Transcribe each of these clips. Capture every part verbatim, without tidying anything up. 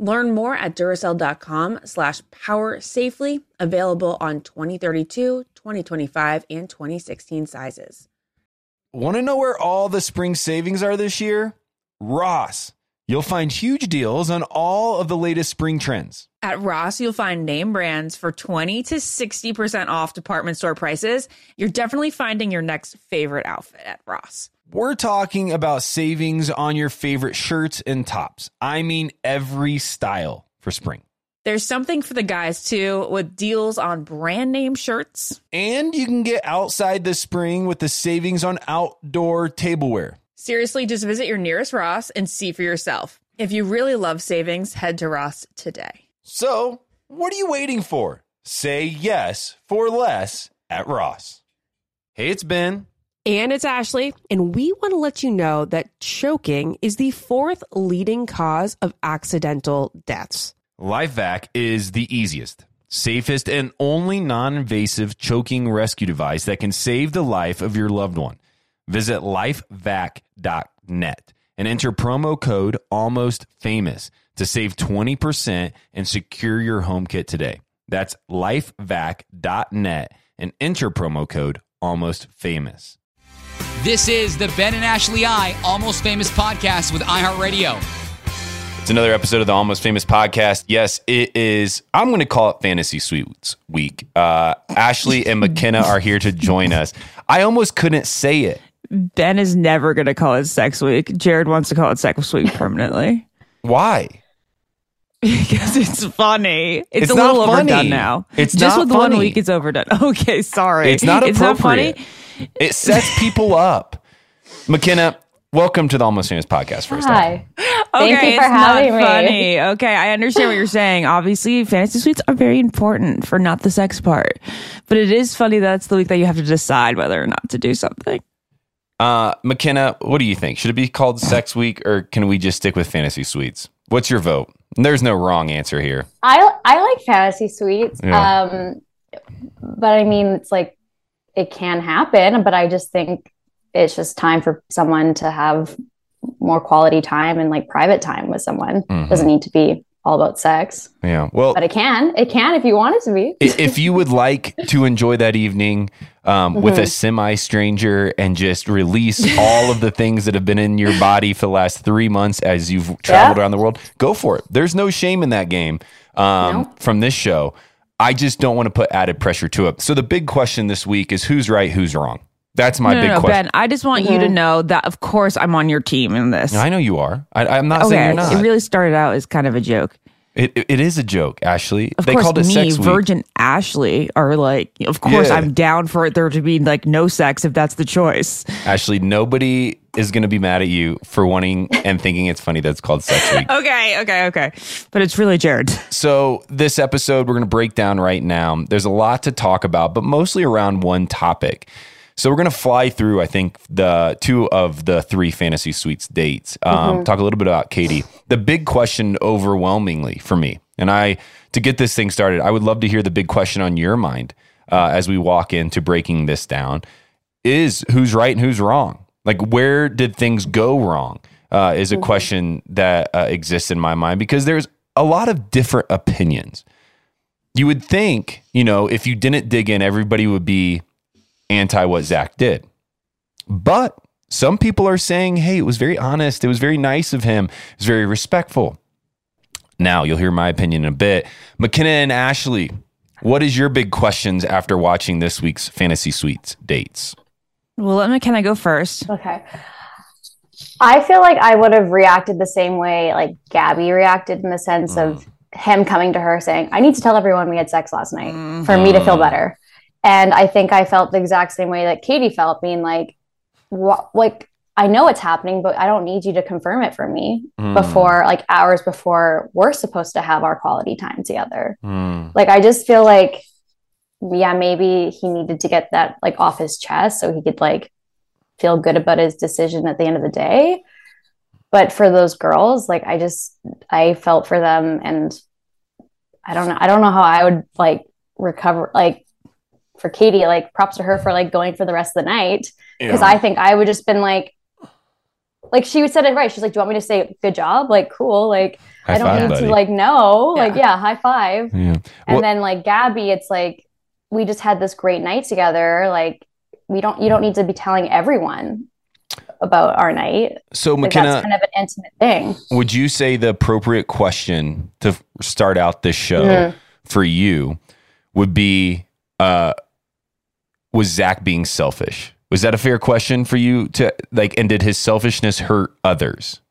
Learn more at Duracell.com slash power safely, available on twenty thirty-two, twenty twenty-five, and twenty sixteen sizes. Want to know where all the spring savings are this year? Ross. You'll find huge deals on all of the latest spring trends. At Ross, you'll find name brands for twenty to sixty percent off department store prices. You're definitely finding your next favorite outfit at Ross. We're talking about savings on your favorite shirts and tops. I mean, every style for spring. There's something for the guys, too, with deals on brand name shirts. And you can get outside this spring with the savings on outdoor tableware. Seriously, just visit your nearest Ross and see for yourself. If you really love savings, head to Ross today. So, what are you waiting for? Say yes for less at Ross. Hey, it's Ben. And it's Ashley, and we want to let you know that choking is the fourth leading cause of accidental deaths. LifeVac is the easiest, safest, and only non-invasive choking rescue device that can save the life of your loved one. Visit LifeVac dot net and enter promo code ALMOSTFAMOUS to save twenty percent and secure your home kit today. That's LifeVac dot net and enter promo code ALMOSTFAMOUS. This is the Ben and Ashley I Almost Famous Podcast with iHeartRadio. It's another episode of the Almost Famous Podcast. Yes, it is. I'm going to call it Fantasy Suites Week. Uh, Ashley and Mykenna are here to join us. I almost couldn't say it. Ben is never going to call it Sex Week. Jared wants to call it Sex Week permanently. Why? Because it's funny. It's, it's a little funny. Overdone now. It's just not with funny. One week, it's overdone. Okay, sorry. It's not appropriate. It's not funny. It sets people up. Mykenna, welcome to the Almost Famous Podcast. First Hi. Time. Okay, Thank you for it's having not funny. Me. Okay, I understand what you're saying. Obviously, fantasy suites are very important for not the sex part, but it is funny that it's the week that you have to decide whether or not to do something. Uh, Mykenna, what do you think? Should it be called Sex Week, or can we just stick with Fantasy Suites? What's your vote? There's no wrong answer here. I I like Fantasy Suites, yeah. um, but I mean, it's like. It can happen, but I just think it's just time for someone to have more quality time and like private time with someone. Mm-hmm. It doesn't need to be all about sex. Yeah. Well, but it can, it can, if you want it to be, if you would like to enjoy that evening um, mm-hmm. with a semi stranger and just release all of the things that have been in your body for the last three months, as you've traveled yeah. around the world, go for it. There's no shame in that game um, no. from this show. I just don't want to put added pressure to it. So the big question this week is who's right, who's wrong. That's my no, big no, no, question. Ben, I just want mm-hmm. you to know that, of course, I'm on your team in this. No, I know you are. I, I'm not okay, saying you're not. It really started out as kind of a joke. It It, it is a joke, Ashley. Of they course, called it me, Sex Week. Virgin Ashley, are like, of course, yeah. I'm down for it. There to be like no sex if that's the choice. Ashley, nobody is going to be mad at you for wanting and thinking it's funny that's called Sex Week. Okay, okay, okay. But it's really Jared. So this episode we're going to break down right now. There's a lot to talk about, but mostly around one topic. So we're going to fly through, I think, the two of the three Fantasy Suites dates. Um, mm-hmm. Talk a little bit about Katie. The big question overwhelmingly for me, and I, to get this thing started, I would love to hear the big question on your mind uh, as we walk into breaking this down, is who's right and who's wrong? Like, where did things go wrong uh, is a question that uh, exists in my mind, because there's a lot of different opinions. You would think, you know, if you didn't dig in, everybody would be anti what Zach did. But some people are saying, hey, it was very honest. It was very nice of him. It was very respectful. Now, you'll hear my opinion in a bit. Mykenna and Ashley, What is your big questions after watching this week's Fantasy Suites dates? Well, let me, can I go first? Okay. I feel like I would have reacted the same way like Gabi reacted, in the sense mm. of him coming to her saying, I need to tell everyone we had sex last night mm-hmm. for me to feel better. And I think I felt the exact same way that Katie felt, being like, what, like, I know it's happening, but I don't need you to confirm it for me mm. before, like, hours before we're supposed to have our quality time together. Mm. Like, I just feel like, yeah, maybe he needed to get that, like, off his chest so he could, like, feel good about his decision at the end of the day. But for those girls, like, I just, I felt for them, and I don't know, I don't know how I would, like, recover, like, for Katie, like, props to her for, like, going for the rest of the night, because yeah. I think I would just been, like, Like she said it right. She's like, do you want me to say good job? Like, cool. Like, high I don't five, need buddy. to like, no, yeah. like, yeah, high five. Yeah. And well, then like Gabi, it's like, we just had this great night together. Like, we don't, you don't need to be telling everyone about our night. So like, McKenna, that's kind of an intimate thing. Would you say the appropriate question to start out this show mm-hmm. for you would be, uh, was Zach being selfish? Was that a fair question for you to like, and did his selfishness hurt others?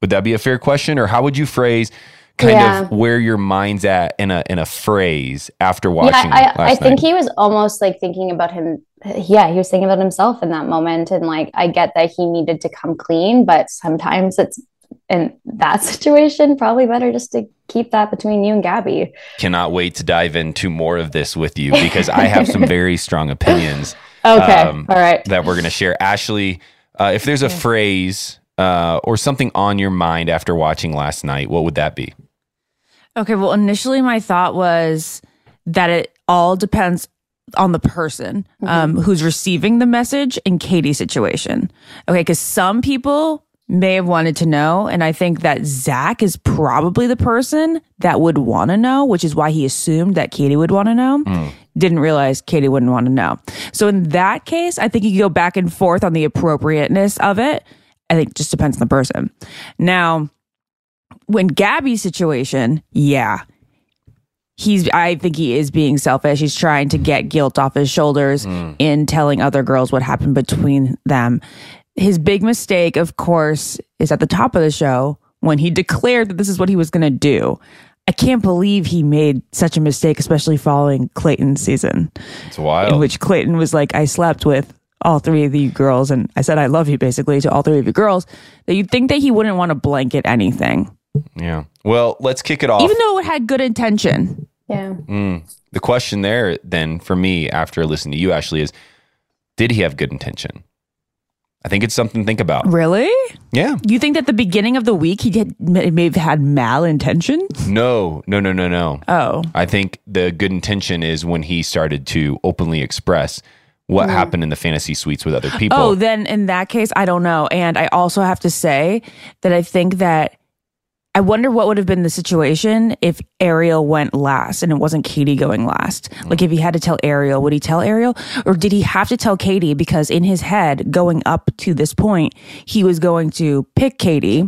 Would that be a fair question? Or how would you phrase kind yeah. of where your mind's at in a, in a phrase after watching yeah, I, last I night? Think he was almost like thinking about him. Yeah. He was thinking about himself in that moment. And like, I get that he needed to come clean, but sometimes it's in that situation, probably better just to keep that between you and Gabi. Cannot wait to dive into more of this with you, because I have some very strong opinions. Okay. Um, All right. That we're going to share. Ashley, uh, if there's a yeah. phrase uh, or something on your mind after watching last night, what would that be? Okay. Well, initially my thought was that it all depends on the person mm-hmm. um, who's receiving the message in Katie's situation. Okay. Because some people may have wanted to know. And I think that Zach is probably the person that would want to know, which is why he assumed that Katie would want to know. Mm. Didn't realize Katie wouldn't want to know. So in that case, I think you could go back and forth on the appropriateness of it. I think it just depends on the person. Now, when Gabi's situation, yeah, he's, I think he is being selfish. He's trying to get guilt off his shoulders mm. in telling other girls what happened between them. His big mistake, of course, is at the top of the show when he declared that this is what he was going to do. I can't believe he made such a mistake, especially following Clayton's season. It's wild. In which Clayton was like, I slept with all three of you girls, and I said I love you, basically, to all three of you girls, that you'd think that he wouldn't want to blanket anything. Yeah. Well, let's kick it off. Even though it had good intention. Yeah. Mm. The question there, then, for me, after listening to you, Ashley, is did he have good intention? I think it's something to think about. Really? Yeah. You think that the beginning of the week he did, may have had malintention? No, no, no, no, no. Oh. I think the good intention is when he started to openly express what mm. happened in the Fantasy Suites with other people. Oh, then in that case, I don't know. And I also have to say that I think that I wonder what would have been the situation if Ariel went last and it wasn't Katie going last. Like if he had to tell Ariel, would he tell Ariel? Or did he have to tell Katie? Because in his head, going up to this point, he was going to pick Katie.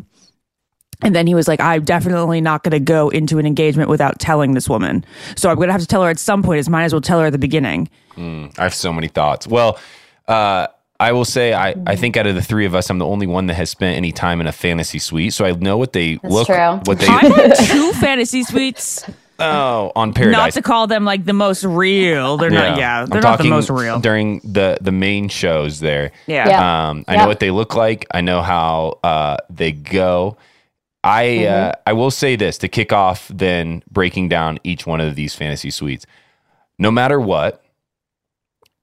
And then he was like, I'm definitely not going to go into an engagement without telling this woman. So I'm going to have to tell her at some point. As might as well tell her at the beginning. Mm, I have so many thoughts. Well, uh, I will say, I, I think out of the three of us, I'm the only one that has spent any time in a fantasy suite. So I know what they That's look like. What they I've had two fantasy suites. Oh, on Paradise. Not to call them like the most real. They're yeah. not, yeah, they're I'm not the most real. During the, the main shows there. Yeah. yeah. Um, I yeah. know what they look like. I know how uh, they go. I, mm-hmm. uh, I will say this to kick off, then breaking down each one of these fantasy suites. No matter what,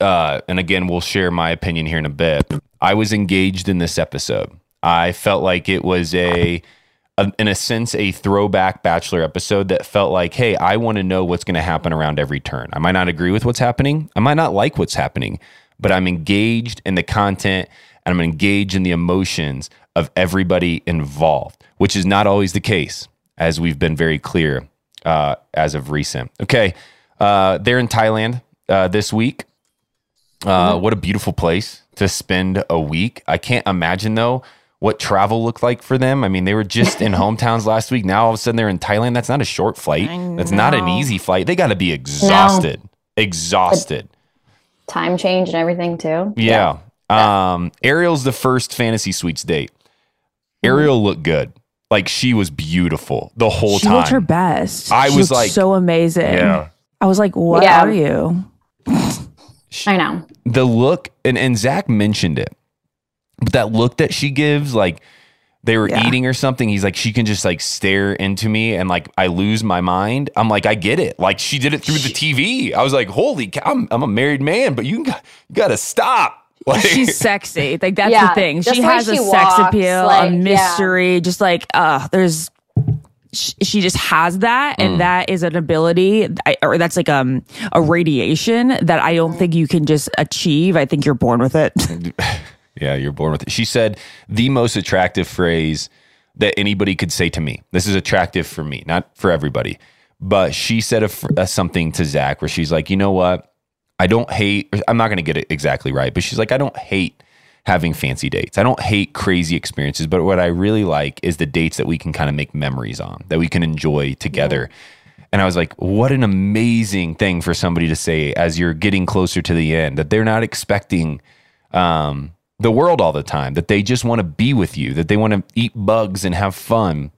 Uh, and again, we'll share my opinion here in a bit. I was engaged in this episode. I felt like it was a, a in a sense, a throwback Bachelor episode that felt like, hey, I want to know what's going to happen around every turn. I might not agree with what's happening. I might not like what's happening, but I'm engaged in the content and I'm engaged in the emotions of everybody involved, which is not always the case, as we've been very clear uh, as of recent. Okay, uh, they're in Thailand uh, this week. Uh, what a beautiful place to spend a week. I can't imagine, though, what travel looked like for them. I mean, they were just in hometowns last week. Now all of a sudden they're in Thailand. That's not a short flight. That's not an easy flight. They got to be exhausted, no. exhausted. The time change and everything too. Yeah. yeah. Um, Ariel's the first Fantasy Suites date. Ariel looked good. Like, she was beautiful the whole she time. She looked her best. I she was like, so amazing. Yeah. I was like, what yeah. are you? she, I know. The look, and, and Zach mentioned it, but that look that she gives, like, they were yeah. eating or something. He's like, she can just, like, stare into me and, like, I lose my mind. I'm like, I get it. Like, she did it through she, the T V. I was like, holy cow, I'm, I'm a married man, but you, you got to stop. Like, she's sexy. Like, that's yeah, the thing. She has she a walks, sex appeal, like, a mystery. Yeah. Just like, uh, there's, sh- she just has that. And mm. that is an ability, I, or that's like um, a radiation that I don't think you can just achieve. I think you're born with it. yeah, you're born with it. She said the most attractive phrase that anybody could say to me. This is attractive for me, not for everybody. But she said a, a, something to Zach where she's like, you know what? I don't hate, I'm not going to get it exactly right, but she's like, I don't hate having fancy dates. I don't hate crazy experiences, but what I really like is the dates that we can kind of make memories on, that we can enjoy together. Yeah. And I was like, what an amazing thing for somebody to say as you're getting closer to the end, that they're not expecting um, the world all the time, that they just want to be with you, that they want to eat bugs and have fun.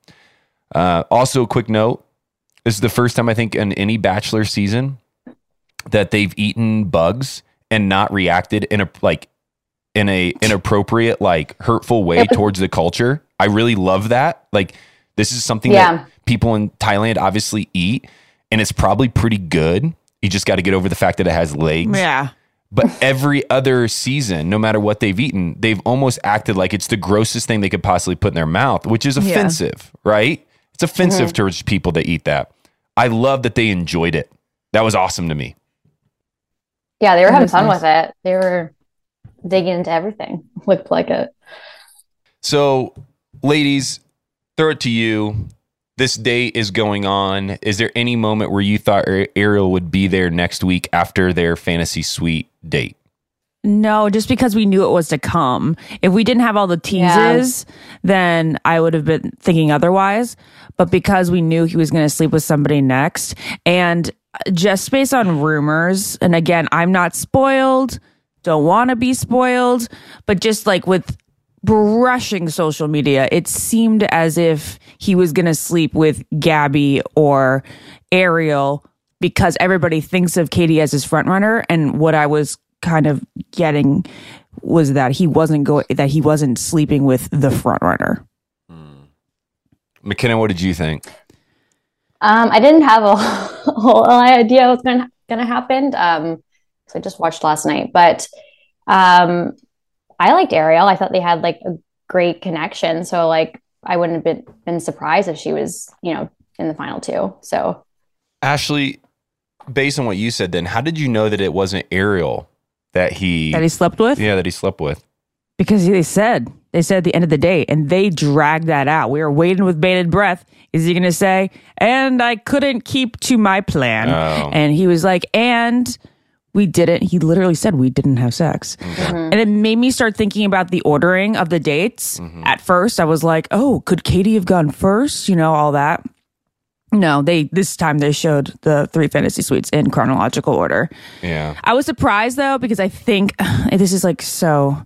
Uh, also, a quick note, this is the first time I think in any Bachelor season that they've eaten bugs and not reacted in a like in a inappropriate, like, hurtful way towards the culture. I really love that. Like, this is something yeah. that people in Thailand obviously eat, and it's probably pretty good. You just got to get over the fact that it has legs. Yeah. But every other season, no matter what they've eaten, they've almost acted like it's the grossest thing they could possibly put in their mouth, which is offensive, yeah. right? It's offensive mm-hmm. towards people that eat that. I love that they enjoyed it. That was awesome to me. Yeah, they were having fun nice. with it. They were digging into everything. Looked like it. So, ladies, throw it to you. This date is going on. Is there any moment where you thought Ariel would be there next week after their Fantasy Suite date? No, just because we knew it was to come. If we didn't have all the teases, yeah. then I would have been thinking otherwise. But because we knew he was going to sleep with somebody next, and just based on rumors, and again, I'm not spoiled, don't want to be spoiled, but just like with brushing social media, it seemed as if he was going to sleep with Gabi or Ariel because everybody thinks of Katie as his frontrunner. And what I was kind of getting was that he wasn't going, that he wasn't sleeping with the frontrunner. Hmm. Mykenna, what did you think? Um, I didn't have a whole idea what was going to happen. Um, so I just watched last night, but um, I liked Ariel. I thought they had like a great connection. So like, I wouldn't have been, been surprised if she was, you know, in the final two. So Ashley, based on what you said, then how did you know that it wasn't Ariel that he, that he slept with? Yeah. That he slept with. Because they said, they said at the end of the day, and they dragged that out. We were waiting with bated breath. Is he going to say, and I couldn't keep to my plan? Oh. And he was like, and we didn't. He literally said we didn't have sex. Mm-hmm. And it made me start thinking about the ordering of the dates. Mm-hmm. At first, I was like, oh, could Katie have gone first? You know, all that. No, they this time they showed the three Fantasy Suites in chronological order. Yeah. I was surprised, though, because I think this is like so...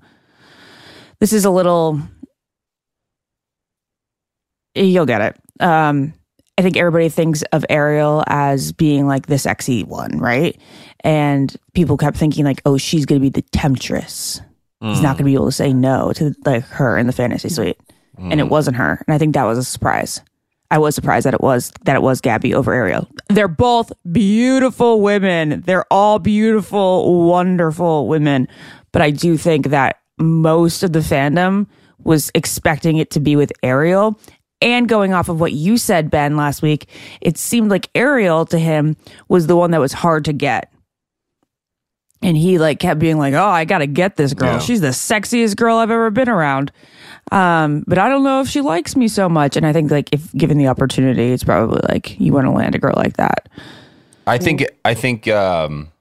This is a little, you'll get it. Um, I think everybody thinks of Ariel as being like the sexy one, right? And people kept thinking like, oh, she's going to be the temptress. Mm. He's not going to be able to say no to like her in the Fantasy Suite. Mm. And it wasn't her. And I think that was a surprise. I was surprised that it was that it was Gabi over Ariel. They're both beautiful women. They're all beautiful, wonderful women. But I do think that most of the fandom was expecting it to be with Ariel. And going off of what you said, Ben, last week, it seemed like Ariel to him was the one that was hard to get. And he like kept being like, oh, I got to get this girl. Yeah. She's the sexiest girl I've ever been around. Um, but I don't know if she likes me so much. And I think like if given the opportunity, it's probably like you want to land a girl like that. I think, I think, um,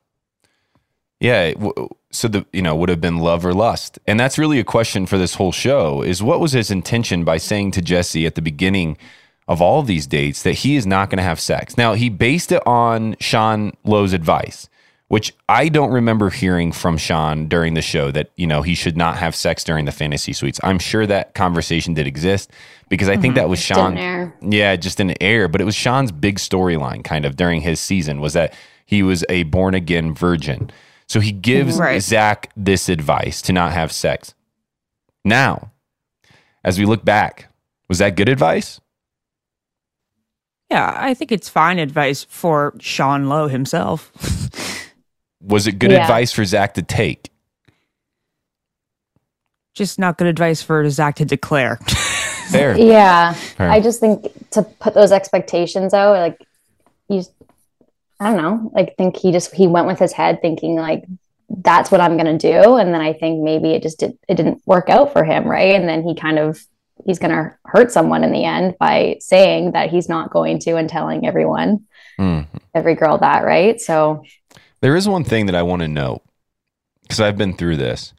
yeah, w- So the, you know, would have been love or lust. And that's really a question for this whole show is what was his intention by saying to Jesse at the beginning of all of these dates that he is not going to have sex. Now he based it on Sean Lowe's advice, which I don't remember hearing from Sean during the show that, you know, he should not have sex during the fantasy suites. I'm sure that conversation did exist because I mm-hmm. think that was Sean. Yeah, just in the air, but it was Sean's big storyline kind of during his season was that he was a born again virgin. So he gives right. Zach this advice to not have sex. Now, as we look back, was that good advice? Yeah, I think it's fine advice for Sean Lowe himself. Was it good yeah. advice for Zach to take? Just not good advice for Zach to declare. Fair. Yeah. Fair. I just think to put those expectations out, like, you I don't know, like think he just, he went with his head thinking like, that's what I'm going to do. And then I think maybe it just did, it didn't work out for him. Right. And then he kind of, he's going to hurt someone in the end by saying that he's not going to and telling everyone, mm-hmm. every girl that, right. So there is one thing that I want to know, because I've been through this.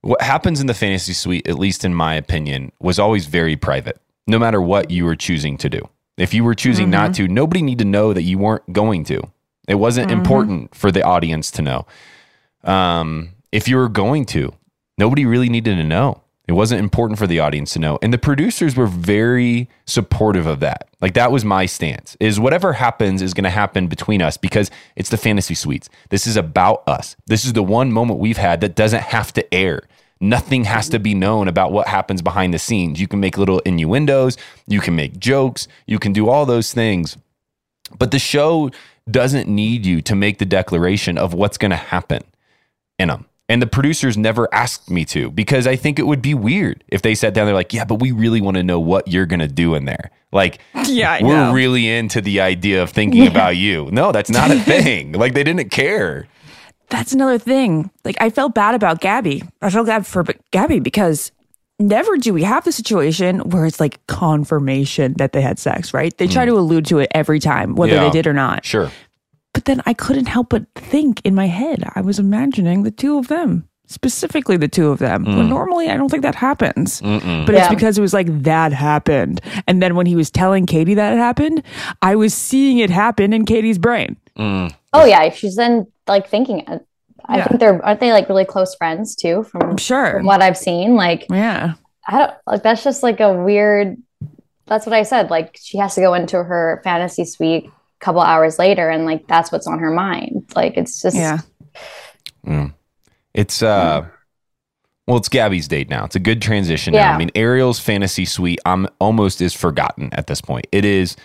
What happens in the fantasy suite, at least in my opinion, was always very private, no matter what you were choosing to do. If you were choosing mm-hmm. not to, nobody need to know that you weren't going to. It wasn't mm-hmm. important for the audience to know. Um, if you were going to, nobody really needed to know. It wasn't important for the audience to know. And the producers were very supportive of that. Like that was my stance, is whatever happens is going to happen between us because it's the fantasy suites. This is about us. This is the one moment we've had that doesn't have to air. Nothing has to be known about what happens behind the scenes. You can make little innuendos. You can make jokes. You can do all those things. But the show doesn't need you to make the declaration of what's going to happen in them. And the producers never asked me to, because I think it would be weird if they sat down. They're like, yeah, but we really want to know what you're going to do in there. Like, yeah, I we're know. really into the idea of thinking yeah. about you. No, that's not a thing. Like, they didn't care. That's another thing. Like, I felt bad about Gabi. I felt bad for Gabi because never do we have the situation where it's like confirmation that they had sex, right? They try mm. to allude to it every time, whether yeah. they did or not. Sure. But then I couldn't help but think in my head, I was imagining the two of them, specifically the two of them. Mm. Well, normally, I don't think that happens. Mm-mm. But yeah. it's because it was like, that happened. And then when he was telling Katie that it happened, I was seeing it happen in Katie's brain. Mm. Oh, yeah. She's then like thinking, I yeah. think they're, aren't they like really close friends too? From, I'm sure. from what I've seen. Like, yeah, I don't like, that's just like a weird, that's what I said. Like she has to go into her fantasy suite a couple hours later. And like, that's what's on her mind. Like, it's just, yeah. Mm. It's, uh, mm. well, it's Gabi's date now. It's a good transition. Yeah. Now. I mean, Ariel's fantasy suite um, almost is forgotten at this point. It is.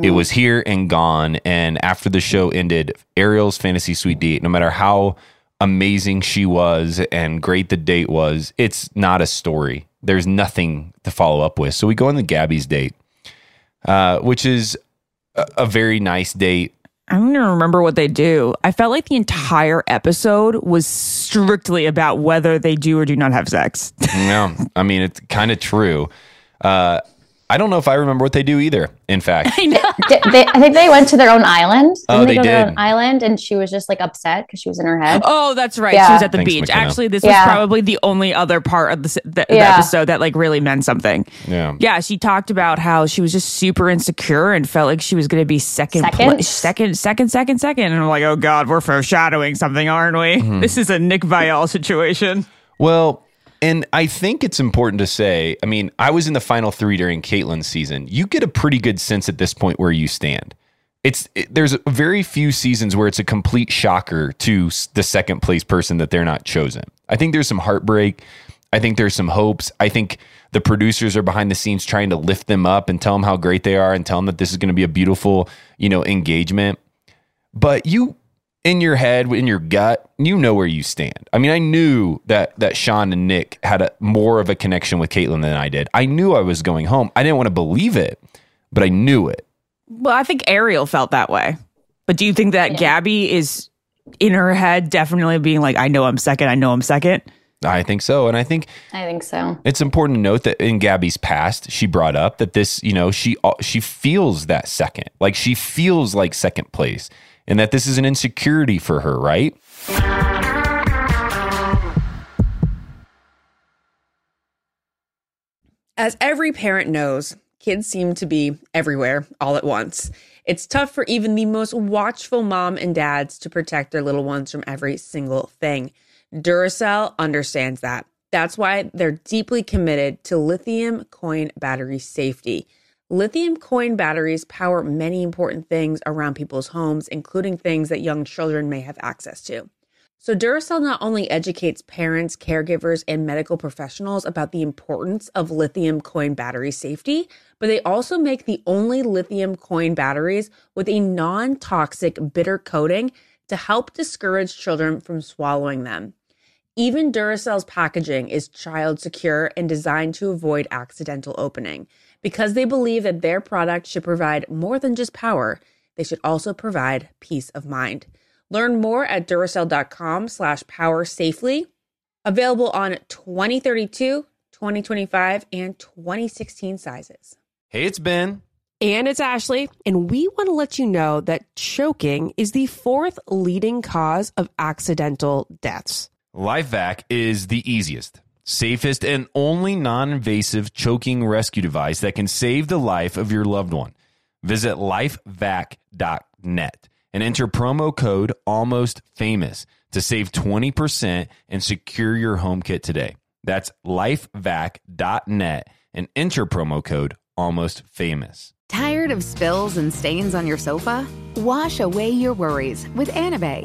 It was here and gone. And after the show ended, Ariel's fantasy suite date, no matter how amazing she was and great the date was, it's not a story. There's nothing to follow up with. So we go on the Gabi's date, uh, which is a, a very nice date. I don't even remember what they do. I felt like the entire episode was strictly about whether they do or do not have sex. No, I mean, it's kind of true. Uh, I don't know if I remember what they do either. In fact, I, know. they, they, I think they went to their own island. Didn't oh, they, they did. Their own island, and she was just like upset because she was in her head. Oh, that's right. Yeah. She was at the Thanks, beach. McKenna. Actually, this yeah. was probably the only other part of the, the, yeah. the episode that like really meant something. Yeah, yeah. She talked about how she was just super insecure and felt like she was going to be second, second, pl- second, second, second, second. And I'm like, oh god, we're foreshadowing something, aren't we? Mm-hmm. This is a Nick Viall situation. Well. And I think it's important to say, I mean, I was in the final three during Caitlin's season. You get a pretty good sense at this point where you stand. It's it, there's very few seasons where it's a complete shocker to the second place person that they're not chosen. I think there's some heartbreak. I think there's some hopes. I think the producers are behind the scenes trying to lift them up and tell them how great they are and tell them that this is going to be a beautiful, you know, engagement. But you... in your head, in your gut, you know where you stand. I mean, I knew that that Sean and Nick had a, more of a connection with Caitlin than I did. I knew I was going home. I didn't want to believe it, but I knew it. Well, I think Ariel felt that way. But do you think that yeah. Gabi is in her head definitely being like, I know I'm second, I know I'm second? I think so. And I think I think so. It's important to note that in Gabi's past, she brought up that this, you know, she she feels that second. Like she feels like second place. And that this is an insecurity for her, right? As every parent knows, kids seem to be everywhere all at once. It's tough for even the most watchful mom and dads to protect their little ones from every single thing. Duracell understands that. That's why they're deeply committed to lithium coin battery safety. Lithium coin batteries power many important things around people's homes, including things that young children may have access to. So Duracell not only educates parents, caregivers, and medical professionals about the importance of lithium coin battery safety, but they also make the only lithium coin batteries with a non-toxic bitter coating to help discourage children from swallowing them. Even Duracell's packaging is child secure and designed to avoid accidental opening. Because they believe that their product should provide more than just power, they should also provide peace of mind. Learn more at Duracell.com slash power safely. Available on twenty thirty-two, twenty twenty-five, and twenty sixteen sizes. Hey, it's Ben. And it's Ashley. And we want to let you know that choking is the fourth leading cause of accidental deaths. LifeVac is the easiest, safest, and only non-invasive choking rescue device that can save the life of your loved one. Visit LifeVac dot net and enter promo code ALMOSTFAMOUS to save twenty percent and secure your home kit today. That's LifeVac dot net and enter promo code ALMOSTFAMOUS. Tired of spills and stains on your sofa? Wash away your worries with Anabay.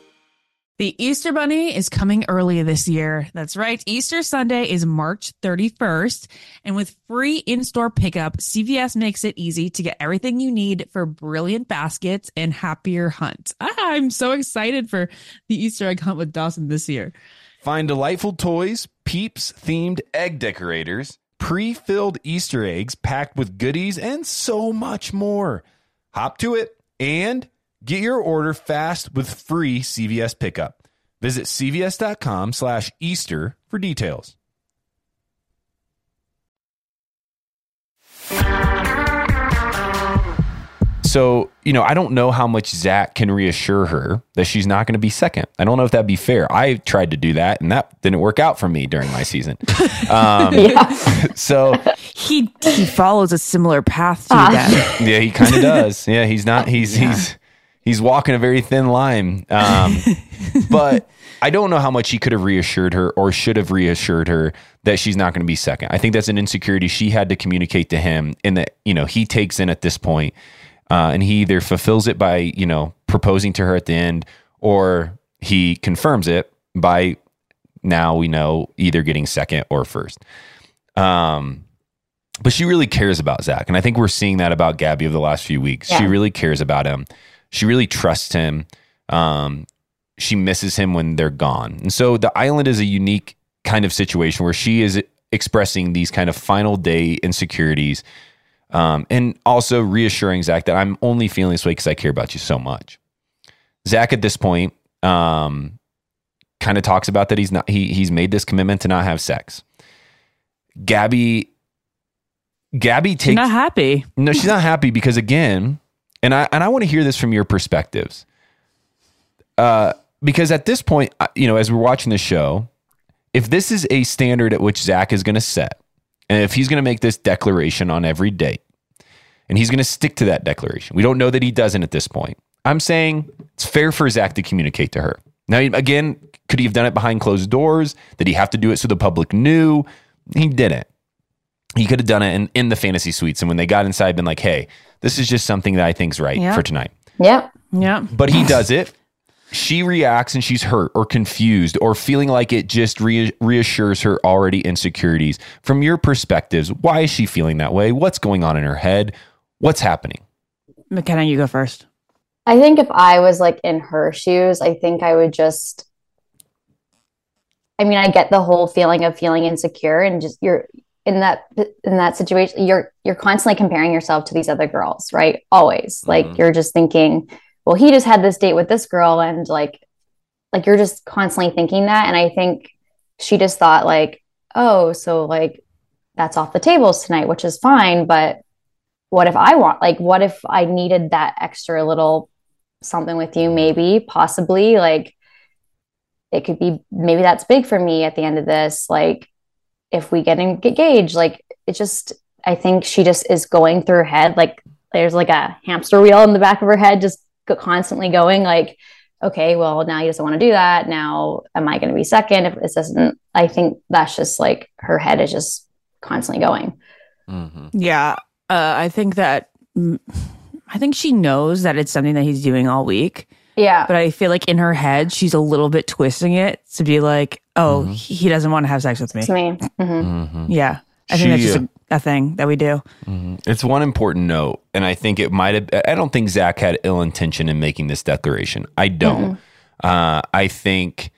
The Easter Bunny is coming early this year. That's right. Easter Sunday is March thirty-first. And with free in-store pickup, C V S makes it easy to get everything you need for brilliant baskets and happier hunts. I'm so excited for the Easter egg hunt with Dawson this year. Find delightful toys, Peeps-themed egg decorators, pre-filled Easter eggs packed with goodies, and so much more. Hop to it and get your order fast with free C V S pickup. Visit cvs.com slash Easter for details. So, you know, I don't know how much Zach can reassure her that she's not going to be second. I don't know if that'd be fair. I tried to do that, and that didn't work out for me during my season. Um, yeah. So he he follows a similar path to uh. that. Yeah, he kind of does. Yeah, he's not. He's yeah. he's he's walking a very thin line. Um, but I don't know how much he could have reassured her or should have reassured her that she's not going to be second. I think that's an insecurity she had to communicate to him, and that, you know, he takes in at this point. Uh, and he either fulfills it by, you know, proposing to her at the end, or he confirms it by, now we know, either getting second or first. Um, but she really cares about Zach. And I think we're seeing that about Gabi over the last few weeks. Yeah. She really cares about him. She really trusts him. Um, she misses him when they're gone. And so the island is a unique kind of situation where she is expressing these kind of final day insecurities. Um, and also reassuring Zach that I'm only feeling this way because I care about you so much. Zach at this point um, kind of talks about that he's not he he's made this commitment to not have sex. Gabi, Gabi takes she's not happy. No, she's not happy because again, and I and I want to hear this from your perspectives. Uh, because at this point, you know, as we're watching the show, if this is a standard at which Zach is going to set. And if he's going to make this declaration on every date, and he's going to stick to that declaration, we don't know that he doesn't at this point. I'm saying it's fair for Zach to communicate to her. Now, again, could he have done it behind closed doors? Did he have to do it so the public knew? He didn't. He could have done it in, in the fantasy suites. And when they got inside, been like, hey, this is just something that I think's right yeah. for tonight. Yeah. Yeah. But he does it. She reacts and she's hurt or confused or feeling like it just re- reassures her already insecurities. From your perspectives, why is she feeling that way? What's going on in her head? What's happening? McKenna, you go first. I think if I was like in her shoes, I think I would just, I mean, I get the whole feeling of feeling insecure and just you're in that, in that situation, you're, you're constantly comparing yourself to these other girls, right? Always. Like mm-hmm. you're just thinking, well, he just had this date with this girl. And like, like you're just constantly thinking that. And I think she just thought like, oh, so like that's off the tables tonight, which is fine. But what if I want, like, what if I needed that extra little something with you? Maybe, possibly, like it could be, maybe that's big for me at the end of this. Like if we get engaged, like it just, I think she just is going through her head. Like there's like a hamster wheel in the back of her head, just constantly going like, okay, well now he doesn't want to do that. Now am I going to be second if this isn't? I think that's just like her head is just constantly going. Mm-hmm. Yeah. Uh, I think that I think she knows that it's something that he's doing all week. Yeah. But I feel like in her head, she's a little bit twisting it to be like, oh, mm-hmm. he doesn't want to have sex with me. It's me. Mm-hmm. Mm-hmm. Yeah. I she, think that's just a, a thing that we do. Mm-hmm. It's one important note. And I think it might have, I don't think Zach had ill intention in making this declaration. I don't. Mm-hmm. Uh, I think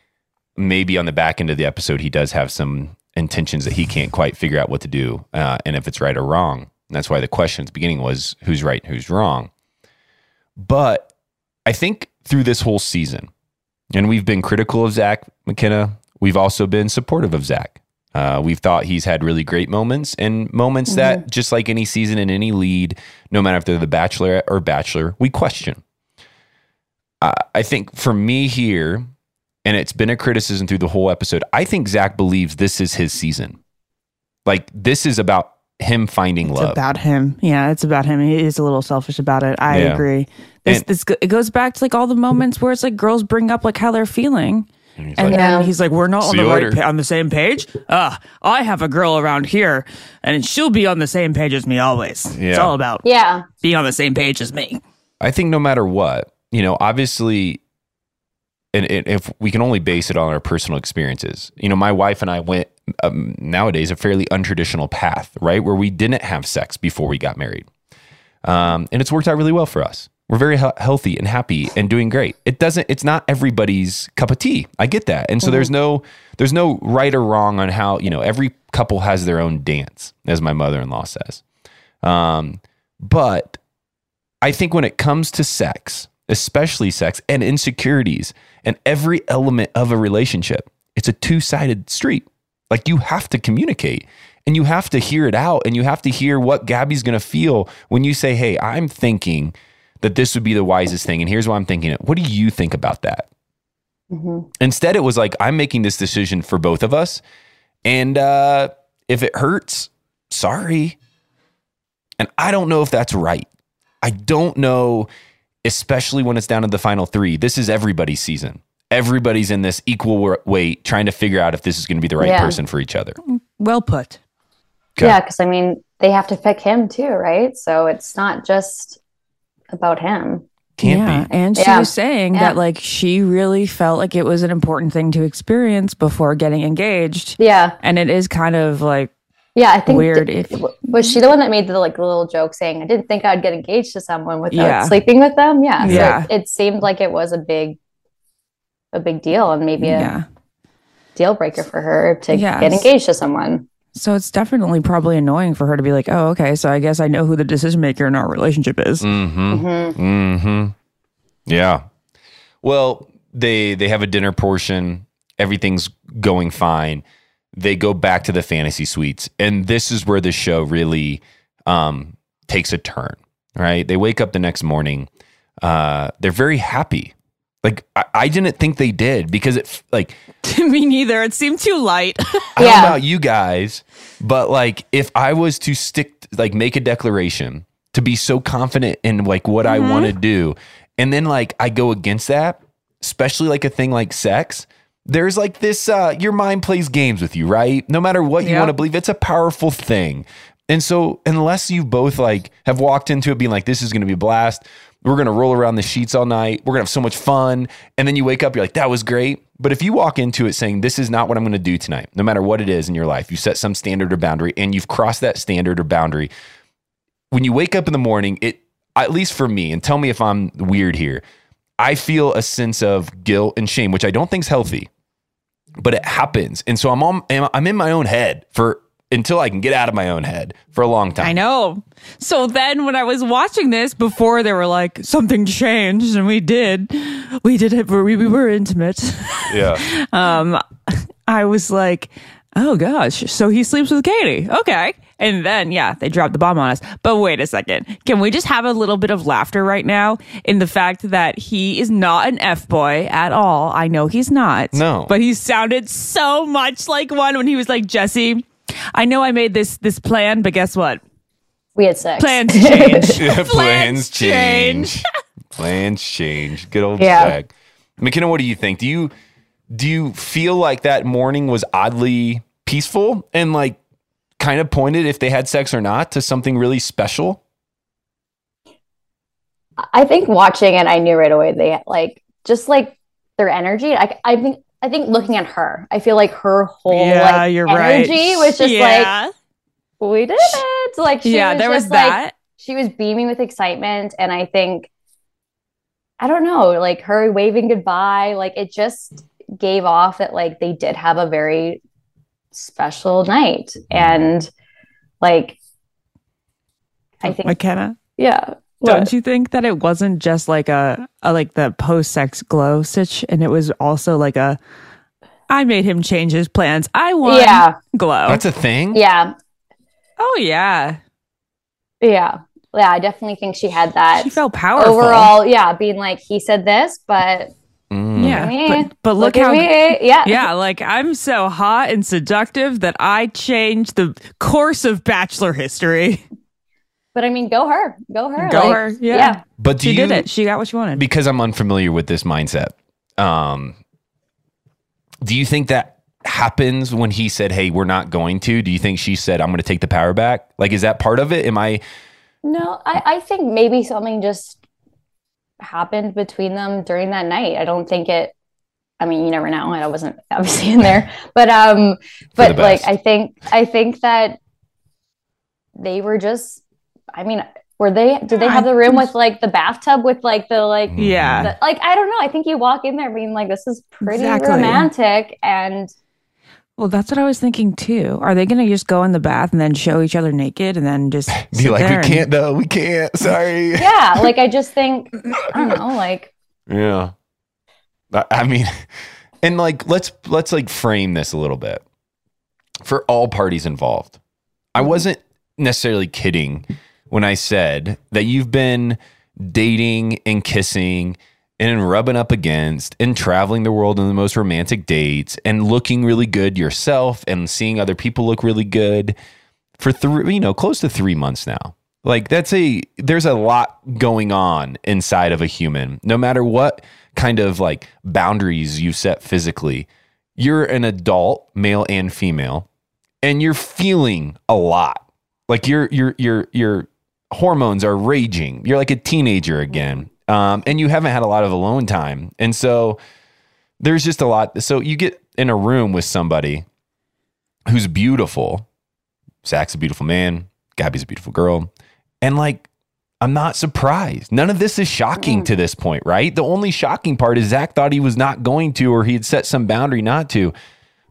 maybe on the back end of the episode, he does have some intentions that he can't quite figure out what to do uh, and if it's right or wrong. And that's why the question at the beginning was who's right and who's wrong. But I think through this whole season, and we've been critical of Zach, McKenna, we've also been supportive of Zach. Uh, we've thought he's had really great moments and moments mm-hmm. that just like any season and any lead, no matter if they're the Bachelorette or Bachelor, we question. Uh, I think for me here, and it's been a criticism through the whole episode, I think Zach believes this is his season. Like this is about him finding it's love. It's about him. Yeah, it's about him. He is a little selfish about it. I yeah. agree. This, and, this it goes back to like all the moments where it's like girls bring up like how they're feeling. And, he's and like, then yeah. he's like, we're not on the right pa- on the same page. Uh, I have a girl around here and she'll be on the same page as me always. Yeah. It's all about yeah. being on the same page as me. I think no matter what, you know, obviously, and, and if we can only base it on our personal experiences, you know, my wife and I went Um, nowadays a fairly untraditional path, right? Where we didn't have sex before we got married. Um, and it's worked out really well for us. We're very he- healthy and happy and doing great. It doesn't, it's not everybody's cup of tea. I get that. And so mm-hmm. there's no, there's no right or wrong on how, you know, every couple has their own dance, as my mother-in-law says. Um, but I think when it comes to sex, especially sex and insecurities and every element of a relationship, it's a two-sided street. Like you have to communicate and you have to hear it out and you have to hear what Gabby's going to feel when you say, hey, I'm thinking that this would be the wisest thing. And here's why I'm thinking it. What do you think about that? Mm-hmm. Instead, it was like, I'm making this decision for both of us. And uh, if it hurts, sorry. And I don't know if that's right. I don't know, especially when it's down to the final three. This is everybody's season. Everybody's in this equal weight trying to figure out if this is going to be the right yeah. person for each other. Well put. Okay. Yeah, because I mean, they have to pick him too, right? So it's not just about him. Can't yeah. be. And she yeah. was saying yeah. that like she really felt like it was an important thing to experience before getting engaged. Yeah. And it is kind of like yeah, I think weird. Did, if, was she the one that made the like little joke saying, I didn't think I'd get engaged to someone without yeah. sleeping with them? Yeah. yeah. So it, it seemed like it was a big a big deal and maybe a yeah. deal breaker for her to yes. get engaged to someone. So it's definitely probably annoying for her to be like, oh, okay, so I guess I know who the decision maker in our relationship is. Mm-hmm. Mm-hmm. Mm-hmm. Yeah. Well, they, they have a dinner portion. Everything's going fine. They go back to the fantasy suites. And this is where the show really um, takes a turn, right? They wake up the next morning. Uh, they're very happy. Like, I, I didn't think they did because it, like... Me neither. It seemed too light. I don't yeah. know about you guys, but, like, if I was to stick, like, make a declaration to be so confident in, like, what mm-hmm. I want to do, and then, like, I go against that, especially, like, a thing like sex, there's, like, this, uh, your mind plays games with you, right? No matter what you yep. want to believe, it's a powerful thing. And so, unless you both, like, have walked into it being like, this is going to be a blast... We're going to roll around the sheets all night. We're going to have so much fun. And then you wake up, you're like, that was great. But if you walk into it saying, this is not what I'm going to do tonight, no matter what it is in your life, you set some standard or boundary and you've crossed that standard or boundary. When you wake up in the morning, it, at least for me, and tell me if I'm weird here, I feel a sense of guilt and shame, which I don't think is healthy, but it happens. And so I'm on, I'm in my own head for until I can get out of my own head for a long time. I know. So then when I was watching this before, they were like, something changed, and we did. We did it, we, we were intimate. Yeah. um, I was like, oh gosh, so he sleeps with Katie. Okay. And then, yeah, they dropped the bomb on us. But wait a second. Can we just have a little bit of laughter right now in the fact that he is not an F-boy at all? I know he's not. No. But he sounded so much like one when he was like, Jesse, I know I made this this plan, but guess what? We had sex. Plans change. yeah, plans change. change. Plans change. Good old yeah. Zach. Mykenna, what do you think? Do you do you feel like that morning was oddly peaceful and like kind of pointed, if they had sex or not, to something really special? I think watching it, I knew right away they like just like their energy. I I think. I think looking at her, I feel like her whole yeah, like, you're energy right. was just yeah. like, we did it. Like, she yeah, was there just was like, that. She was beaming with excitement. And I think, I don't know, like her waving goodbye, like it just gave off that like they did have a very special night. And like, I think. Mykenna? Yeah. What? Don't you think that it wasn't just like a, a like the post-sex glow stitch, and it was also like a, I made him change his plans. I won yeah. glow. That's a thing? Yeah. Oh, yeah. Yeah. Yeah, I definitely think she had that. She felt powerful. Overall, yeah, being like, he said this, but... Mm. Yeah, but, but look, look how yeah. yeah, like I'm so hot and seductive that I changed the course of Bachelor history. But I mean, go her, go her, go like, her. Yeah. yeah. But do she you, did it. She got what she wanted. Because I'm unfamiliar with this mindset. Um, do you think that happens when he said, "Hey, we're not going to"? Do you think she said, "I'm going to take the power back"? Like, is that part of it? Am I? No, I, I think maybe something just happened between them during that night. I don't think it. I mean, you never know. I wasn't obviously in there, but um, but like I think I think that they were just. I mean, were they, did they have the room with like the bathtub with like the, like, yeah, the, like, I don't know. I think you walk in there being like, this is pretty exactly. romantic. And well, that's what I was thinking too. Are they going to just go in the bath and then show each other naked and then just be like, we and... can't though. We can't. Sorry. Yeah. Like, I just think, I don't know. Like, yeah, I mean, and like, let's, let's like frame this a little bit for all parties involved. I wasn't necessarily kidding when I said that you've been dating and kissing and rubbing up against and traveling the world on the most romantic dates and looking really good yourself and seeing other people look really good for three, you know, close to three months now. Like that's a, there's a lot going on inside of a human, no matter what kind of like boundaries you set physically. You're an adult, male and female, and you're feeling a lot. Like you're, you're, you're, you're, hormones are raging. You're like a teenager again. Um, and you haven't had a lot of alone time. And so there's just a lot. So you get in a room with somebody who's beautiful. Zach's a beautiful man. Gabby's a beautiful girl. And like, I'm not surprised. None of this is shocking mm. to this point, right? The only shocking part is Zach thought he was not going to, or he had set some boundary not to.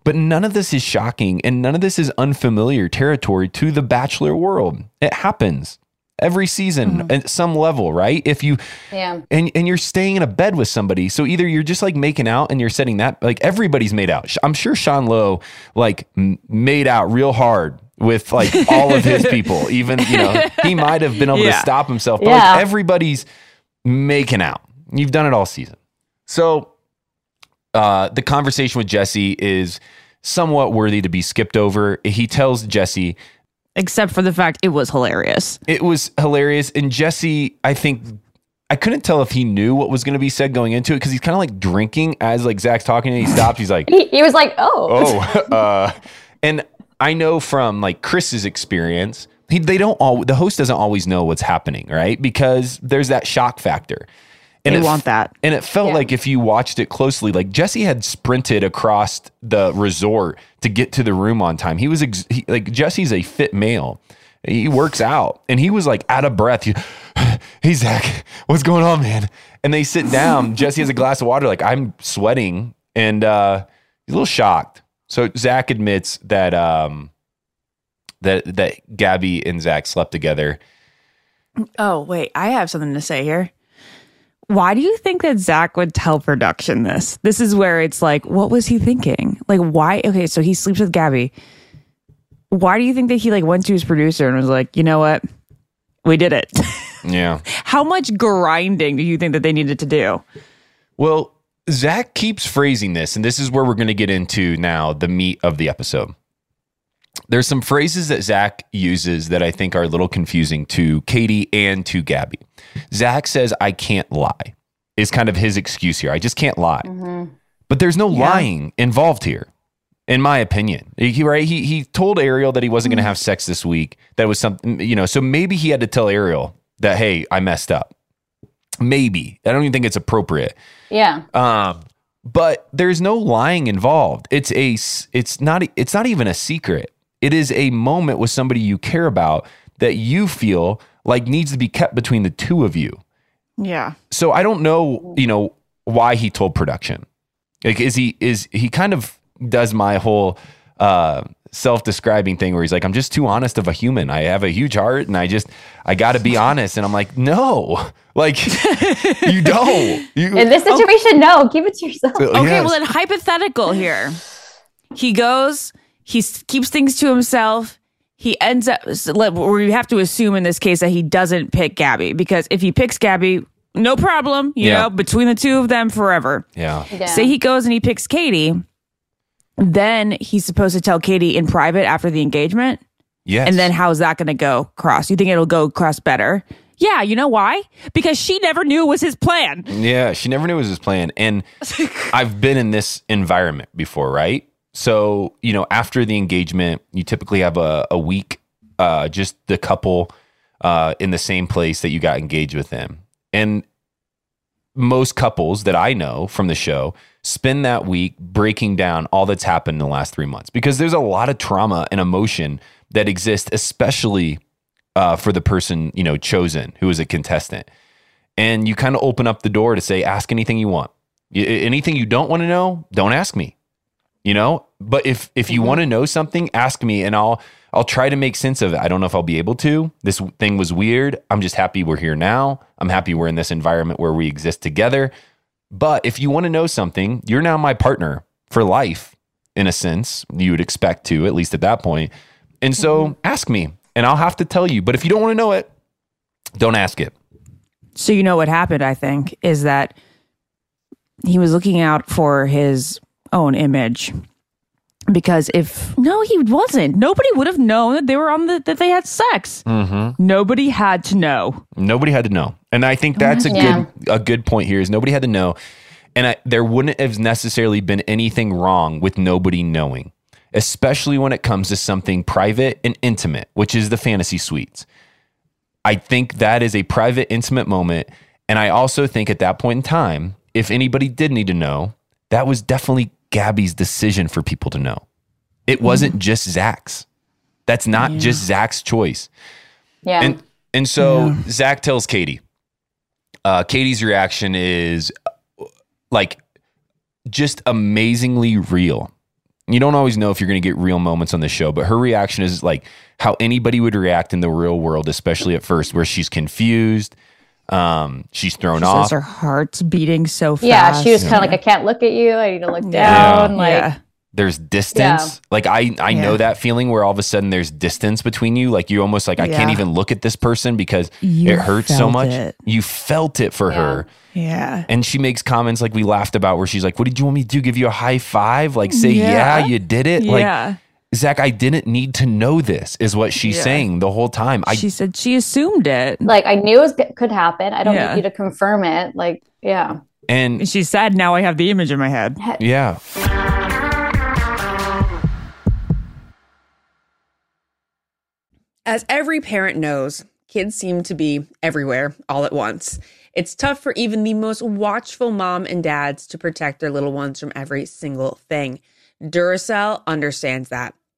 But none of this is shocking, and none of this is unfamiliar territory to the Bachelor world. It happens every season mm-hmm. at some level, right? If you yeah. and and you're staying in a bed with somebody, so either you're just like making out and you're setting that, like everybody's made out. I'm sure Sean Lowe like made out real hard with like all of his people. Even, you know, he might have been able yeah. to stop himself, but yeah. like everybody's making out. You've done it all season. So Uh, the conversation with Jesse is somewhat worthy to be skipped over. He tells Jesse, except for the fact it was hilarious. It was hilarious. And Jesse, I think, I couldn't tell if he knew what was going to be said going into it, because he's kind of like drinking as like Zach's talking and he stops. He's like, he, he was like, oh, oh, uh, and I know from like Chris's experience, he, they don't all, the host doesn't always know what's happening, right? Because there's that shock factor. And they it, want that. And it felt yeah. like if you watched it closely, like Jesse had sprinted across the resort to get to the room on time. He was ex- he, like, Jesse's a fit male. He works out and he was like out of breath. He, hey, Zach, what's going on, man? And they sit down. Jesse has a glass of water. Like, I'm sweating and uh, he's a little shocked. So Zach admits that um, that that Gabi and Zach slept together. Oh, wait, I have something to say here. Why do you think that Zach would tell production this? This is where it's like, what was he thinking? Like, why? Okay, so he sleeps with Gabi. Why do you think that he like went to his producer and was like, you know what? We did it. Yeah. How much grinding do you think that they needed to do? Well, Zach keeps phrasing this, and this is where we're going to get into now the meat of the episode. There's some phrases that Zach uses that I think are a little confusing to Katie and to Gabi. Zach says, I can't lie, is kind of his excuse here. I just can't lie. Mm-hmm. But there's no yeah. lying involved here, in my opinion. He, right? He he told Ariel that he wasn't mm-hmm. going to have sex this week. That was something, you know, so maybe he had to tell Ariel that, hey, I messed up. Maybe. I don't even think it's appropriate. Yeah. Um, but there's no lying involved. It's a, it's not, it's not even a secret. It is a moment with somebody you care about that you feel like needs to be kept between the two of you. Yeah. So I don't know, you know, why he told production. Like, is he, is he kind of does my whole uh, self-describing thing where he's like, I'm just too honest of a human. I have a huge heart and I just, I got to be honest. And I'm like, no, like you don't. You, in this situation, okay. no, give it to yourself. Okay, yes. Well then hypothetical here. He goes... He keeps things to himself. He ends up, we have to assume in this case that he doesn't pick Gabi, because if he picks Gabi, no problem, you yeah. know, between the two of them forever. Yeah. yeah. Say he goes and he picks Katie. Then he's supposed to tell Katie in private after the engagement. Yes. And then how is that going to go across? You think it'll go across better? Yeah. You know why? Because she never knew it was his plan. Yeah. She never knew it was his plan. And I've been in this environment before, right? So, you know, after the engagement, you typically have a, a week, uh, just the couple uh, in the same place that you got engaged with them. And most couples that I know from the show spend that week breaking down all that's happened in the last three months because there's a lot of trauma and emotion that exists, especially uh, for the person, you know, chosen who is a contestant. And you kind of open up the door to say, ask anything you want. Y- anything you don't want to know, don't ask me. You know, but if, if you mm-hmm. want to know something, ask me and I'll, I'll try to make sense of it. I don't know if I'll be able to. This thing was weird. I'm just happy we're here now. I'm happy we're in this environment where we exist together. But if you want to know something, you're now my partner for life, in a sense, you would expect to, at least at that point. And so mm-hmm. ask me and I'll have to tell you. But if you don't want to know it, don't ask it. So, you know, what happened, I think, is that he was looking out for his own image, because if no he wasn't, nobody would have known that they were on the that they had sex. Mm-hmm. nobody had to know nobody had to know and I think that's a yeah. good a good point here is nobody had to know, and I, there wouldn't have necessarily been anything wrong with nobody knowing, especially when it comes to something private and intimate, which is the Fantasy Suites. I think that is a private, intimate moment, and I also think at that point in time, if anybody did need to know, that was definitely Gabi's decision for people to know. It wasn't just Zach's. That's not yeah. just Zach's choice. Yeah. And and so yeah. Zach tells Katie. Uh, Katie's reaction is like just amazingly real. You don't always know if you're going to get real moments on the show, but her reaction is like how anybody would react in the real world, especially at first, where she's confused. Um, she's thrown she off. Her heart's beating so fast. Yeah, she was kind of yeah. like, I can't look at you. I need to look down. Yeah. Like, yeah. There's distance. Yeah. Like, I, I yeah. know that feeling where all of a sudden there's distance between you. Like, you almost like, I yeah. can't even look at this person because you it hurts so much. It. You felt it for yeah. her. Yeah. And she makes comments like we laughed about where she's like, what did you want me to do? Give you a high five? Like, say, yeah, yeah you did it? Yeah. Like, Zach, I didn't need to know this, is what she's yeah. saying the whole time. I, she said she assumed it. Like, I knew it was, could happen. I don't yeah. need you to confirm it. Like, yeah. And she said, now I have the image in my head. Yeah. As every parent knows, kids seem to be everywhere all at once. It's tough for even the most watchful mom and dads to protect their little ones from every single thing. Duracell understands that.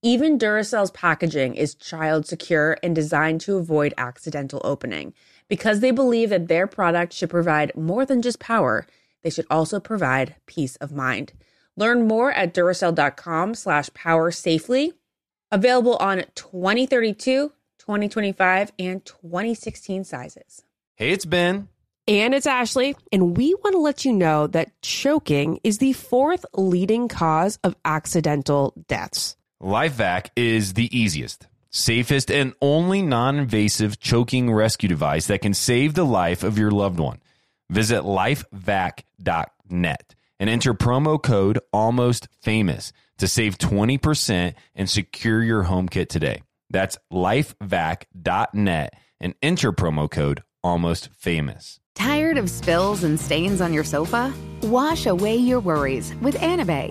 Even Duracell's packaging is child secure and designed to avoid accidental opening. Because they believe that their product should provide more than just power, they should also provide peace of mind. Learn more at Duracell.com slash power safely. Available on twenty thirty-two, twenty twenty-five, and twenty sixteen sizes. Hey, it's Ben. And it's Ashley. And we want to let you know that choking is the fourth leading cause of accidental deaths. LifeVac is the easiest, safest, and only non-invasive choking rescue device that can save the life of your loved one. Visit lifevac dot net and enter promo code ALMOSTFAMOUS to save twenty percent and secure your home kit today. That's lifevac dot net and enter promo code ALMOSTFAMOUS. Tired of spills and stains on your sofa? Wash away your worries with Anabay.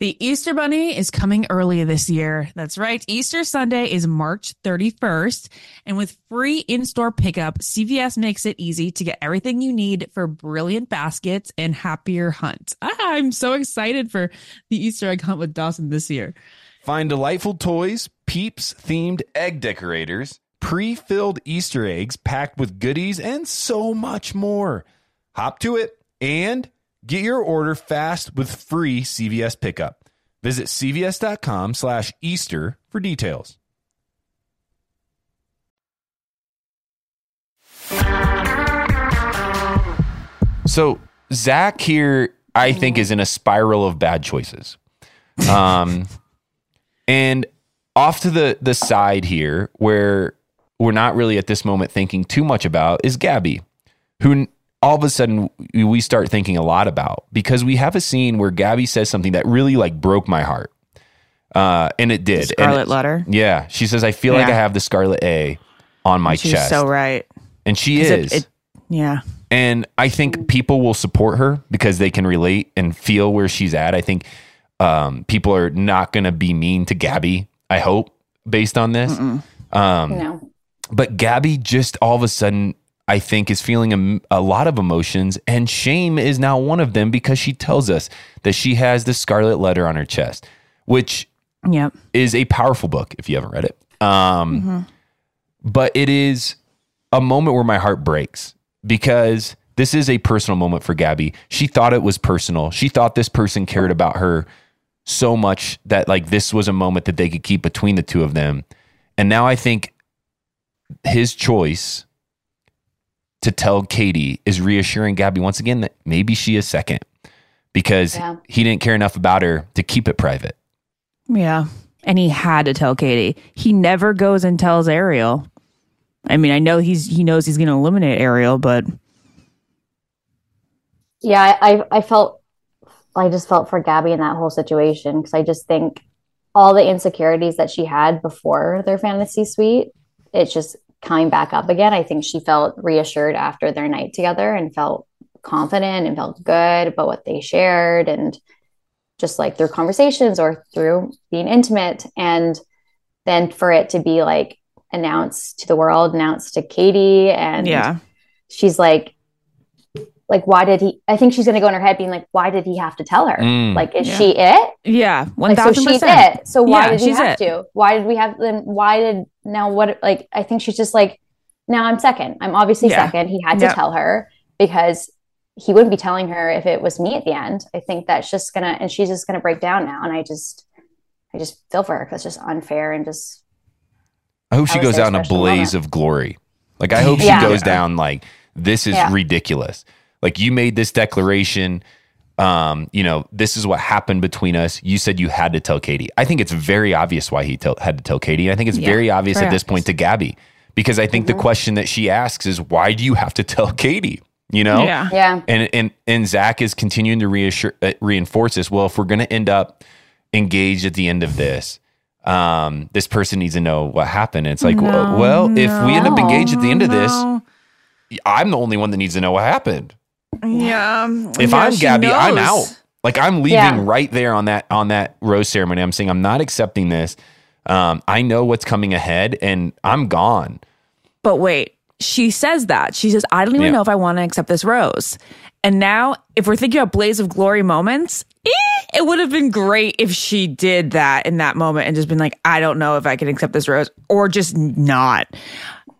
The Easter Bunny is coming early this year. That's right. Easter Sunday is March thirty-first. And with free in-store pickup, C V S makes it easy to get everything you need for brilliant baskets and happier hunts. I'm so excited for the Easter egg hunt with Dawson this year. Find delightful toys, Peeps-themed egg decorators, pre-filled Easter eggs packed with goodies, and so much more. Hop to it and get your order fast with free C V S pickup. Visit cvs.com slash Easter for details. So Zach here, I think, is in a spiral of bad choices. Um, and off to the, the side here, where we're not really at this moment thinking too much about, is Gabi, who... all of a sudden we start thinking a lot about, because we have a scene where Gabi says something that really like broke my heart. Uh, and it did. The Scarlet and it, Letter. Yeah. She says, I feel yeah. like I have the Scarlet A on my She's chest. She's so right. And she is. It, it, yeah. And I think people will support her because they can relate and feel where she's at. I think um, people are not going to be mean to Gabi, I hope, based on this. Mm-mm. Um, no. But Gabi just all of a sudden, I think, is feeling a, a lot of emotions, and shame is now one of them, because she tells us that she has the Scarlet Letter on her chest, which yep. is a powerful book if you haven't read it. Um, mm-hmm. But it is a moment where my heart breaks, because this is a personal moment for Gabi. She thought it was personal. She thought this person cared about her so much that like this was a moment that they could keep between the two of them. And now I think his choice to tell Katie is reassuring Gabi once again that maybe she is second, because yeah. he didn't care enough about her to keep it private. Yeah. And he had to tell Katie. He never goes and tells Ariel. I mean, I know he's, he knows he's going to eliminate Ariel, but. Yeah, I, I felt, I just felt for Gabi in that whole situation. Cause I just think all the insecurities that she had before their fantasy suite, it's just coming back up again. I think she felt reassured after their night together and felt confident and felt good about what they shared, and just like through conversations or through being intimate. And then for it to be like announced to the world, announced to Katie, and yeah. she's like, like, why did he, I think she's going to go in her head being like, why did he have to tell her? Mm. Like, is yeah. she it? Yeah. one thousand percent. Like, so she's it. So why yeah, did he have it. to? Why did we have, then why did, now what, like, I think she's just like, now I'm second. I'm obviously yeah. second. He had yep. to tell her because he wouldn't be telling her if it was me at the end. I think that's just gonna, and she's just gonna break down now. And I just, I just feel for her because it's just unfair and just. I hope she goes out in a blaze moment. of glory. Like, I hope yeah. she goes down like, this is yeah. ridiculous. Like, you made this declaration. Um, you know, this is what happened between us. You said you had to tell Katie. I think it's very obvious why he t- had to tell Katie. I think it's yeah, very obvious very at this obvious. point to Gabi. Because I think mm-hmm. the question that she asks is, why do you have to tell Katie? You know? Yeah. yeah. And and and Zach is continuing to reassure, uh, reinforce this. Well, if we're going to end up engaged at the end of this, um, this person needs to know what happened. And it's like, no, well, well no, if we end up engaged at the end of no. this, I'm the only one that needs to know what happened. Yeah. If yeah, I'm Gabi, knows. I'm out. Like, I'm leaving yeah. right there on that on that rose ceremony. I'm saying I'm not accepting this. Um, I know what's coming ahead and I'm gone. But wait, she says that. She says, I don't even yeah. know if I want to accept this rose. And now, if we're thinking about blaze of glory moments, eh, it would have been great if she did that in that moment and just been like, I don't know if I can accept this rose, or just not.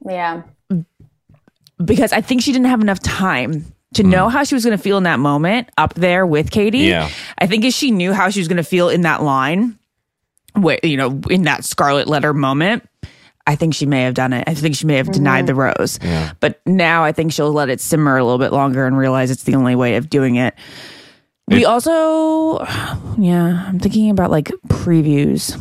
Yeah. Because I think she didn't have enough time to mm. know how she was going to feel in that moment up there with Katie. Yeah. I think if she knew how she was going to feel in that line, Wait, you know, in that scarlet letter moment, I think she may have done it. I think she may have mm-hmm. denied the rose. Yeah. But now I think she'll let it simmer a little bit longer and realize it's the only way of doing it. it we also, yeah, I'm thinking about like previews.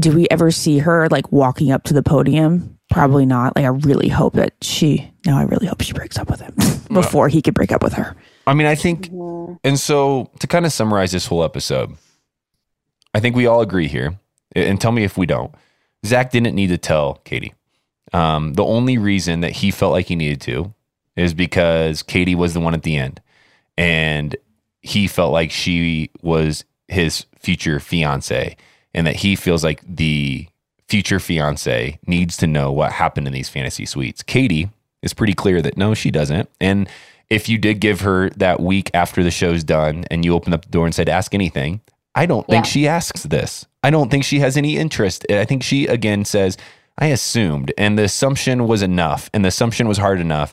Do we ever see her like walking up to the podium? Probably not. Like, I really hope that she, now I really hope she breaks up with him before well, he could break up with her. I mean, I think, and so to kind of summarize this whole episode, I think we all agree here, and tell me if we don't. Zach didn't need to tell Katie. Um, the only reason that he felt like he needed to is because Katie was the one at the end, and he felt like she was his future fiance, and that he feels like the future fiance needs to know what happened in these fantasy suites. Katie is pretty clear that no, she doesn't. And if you did give her that week after the show's done and you opened up the door and said, ask anything, I don't think yeah. she asks this. I don't think she has any interest. I think she, again, says, I assumed, and the assumption was enough, and the assumption was hard enough,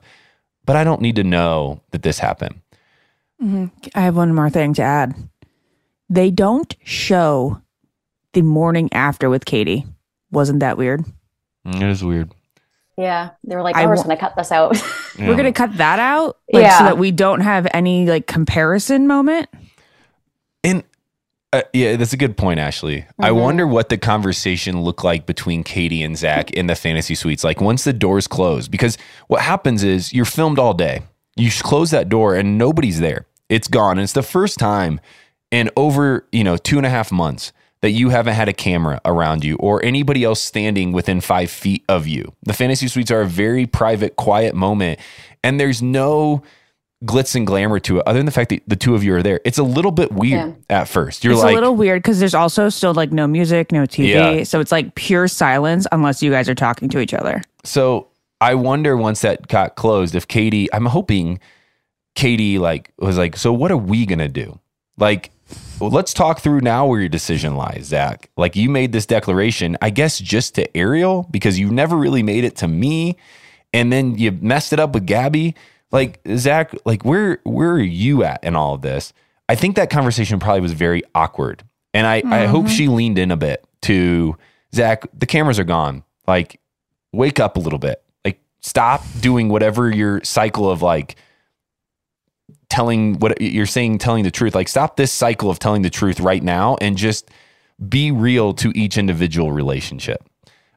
but I don't need to know that this happened. Mm-hmm. I have one more thing to add. They don't show the morning after with Katie. Wasn't that weird? It is weird. Yeah. They were like, oh, I we're just going to cut this out. yeah. We're going to cut that out? Like, yeah. So that we don't have any like comparison moment? And... Uh, yeah, that's a good point, Ashley. Mm-hmm. I wonder what the conversation looked like between Katie and Zach in the fantasy suites. Like, once the doors close, because what happens is you're filmed all day. You close that door and nobody's there. It's gone. And it's the first time in over, you know, two and a half months that you haven't had a camera around you or anybody else standing within five feet of you. The fantasy suites are a very private, quiet moment. And there's no glitz and glamour to it other than the fact that the two of you are there. It's a little bit weird yeah. at first. You're it's like, a little weird because there's also still like no music, no T V. Yeah. So it's like pure silence unless you guys are talking to each other. So I wonder once that got closed if Katie, I'm hoping Katie like was like, so what are we going to do? Like, well, let's talk through now where your decision lies, Zach. Like, you made this declaration, I guess, just to Ariel because you never really made it to me. And then you messed it up with Gabi. Like, Zach, like, where where are you at in all of this? I think that conversation probably was very awkward. And I, mm-hmm. I hope she leaned in a bit to, Zach, the cameras are gone. Like, wake up a little bit. Like, stop doing whatever your cycle of, like, telling what you're saying, telling the truth. Like, stop this cycle of telling the truth right now and just be real to each individual relationship.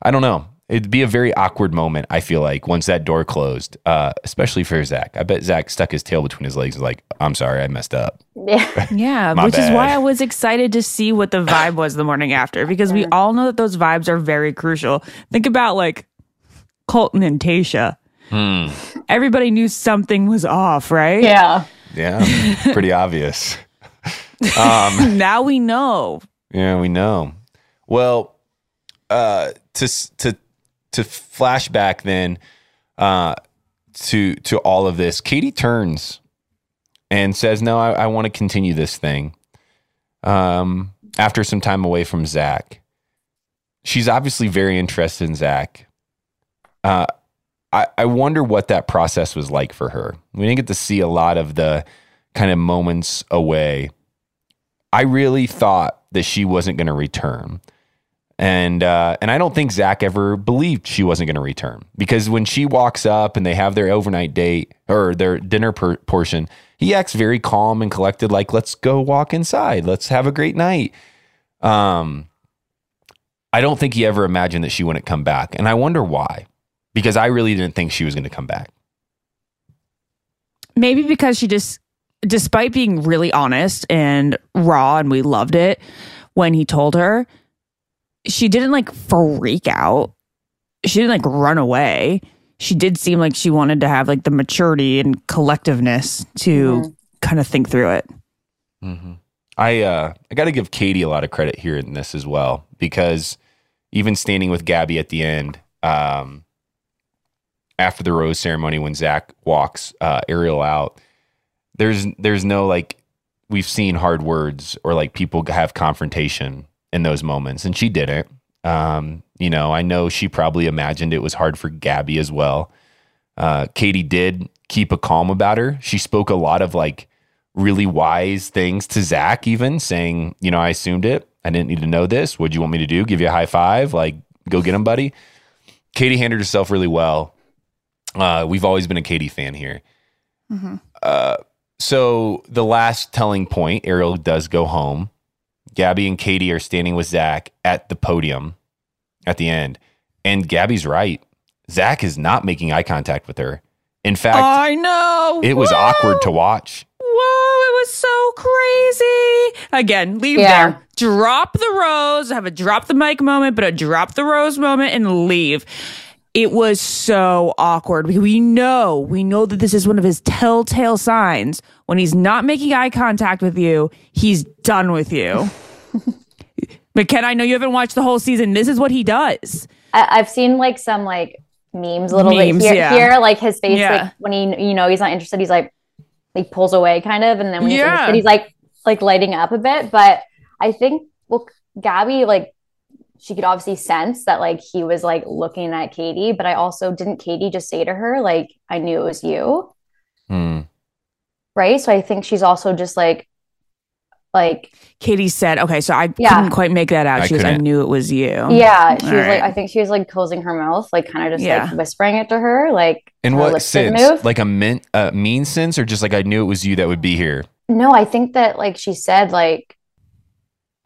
I don't know. It'd be a very awkward moment, I feel like, once that door closed, uh, especially for Zach. I bet Zach stuck his tail between his legs and was like, I'm sorry, I messed up. Yeah, yeah, which bad. is why I was excited to see what the vibe was the morning after, because we all know that those vibes are very crucial. Think about, like, Colton and Tayshia. Hmm. Everybody knew something was off, right? Yeah. Yeah. Pretty obvious. Um, now we know. Yeah, we know. Well, uh, to to to flash back then uh, to to all of this, Katie turns and says, "No, I, I want to continue this thing." Um, after some time away from Zach, she's obviously very interested in Zach. Uh, I I wonder what that process was like for her. We didn't get to see a lot of the kind of moments away. I really thought that she wasn't going to return. And uh, and I don't think Zach ever believed she wasn't going to return, because when she walks up and they have their overnight date or their dinner per- portion, he acts very calm and collected, like, let's go walk inside. Let's have a great night. Um, I don't think he ever imagined that she wouldn't come back. And I wonder why, because I really didn't think she was going to come back. Maybe because she just, despite being really honest and raw, and we loved it when he told her, she didn't like freak out. She didn't like run away. She did seem like she wanted to have like the maturity and collectiveness to mm-hmm. kind of think through it. Mm-hmm. I uh, I got to give Katie a lot of credit here in this as well, because even standing with Gabi at the end, um, after the rose ceremony, when Zach walks uh, Ariel out, there's there's no like, we've seen hard words or like people have confrontation in those moments, and she didn't. Um, you know, I know she probably imagined it was hard for Gabi as well. Uh, Katie did keep a calm about her. She spoke a lot of like really wise things to Zach, even saying, you know, I assumed it. I didn't need to know this. What'd you want me to do? Give you a high five? Like, go get him, buddy. Katie handled herself really well. Uh, we've always been a Katie fan here. Mm-hmm. Uh, so the last telling point, Ariel does go home. Gabi and Katie are standing with Zach at the podium at the end. And Gabby's right. Zach is not making eye contact with her. In fact, I know. It was Whoa. awkward to watch. Whoa, it was so crazy. Again, leave yeah. there. Drop the rose. Have a drop the mic moment, but a drop the rose moment and leave. It was so awkward. We, we know, we know that this is one of his telltale signs. When he's not making eye contact with you, he's done with you. McKenna, I know you haven't watched the whole season. This is what he does. I, I've seen like some like memes, little memes, bit here, yeah. here, like his face, yeah. like when he, you know, he's not interested, he's like, like pulls away kind of, and then when he's yeah. interested, he's like, like lighting up a bit. But I think, well, Gabi, like, she could obviously sense that like he was like looking at Katie, but I also didn't Katie just say to her, like, I knew it was you. Mm. Right. So I think she's also just like, like Katie said, okay, so I yeah. couldn't quite make that out. I she couldn't. was, I knew it was you. Yeah. She All was right. like, I think she was like closing her mouth, like kind of just yeah. like whispering it to her. Like in what sense? Move. Like a min- uh, mean sense, or just like, I knew it was you that would be here. No, I think that like she said, like,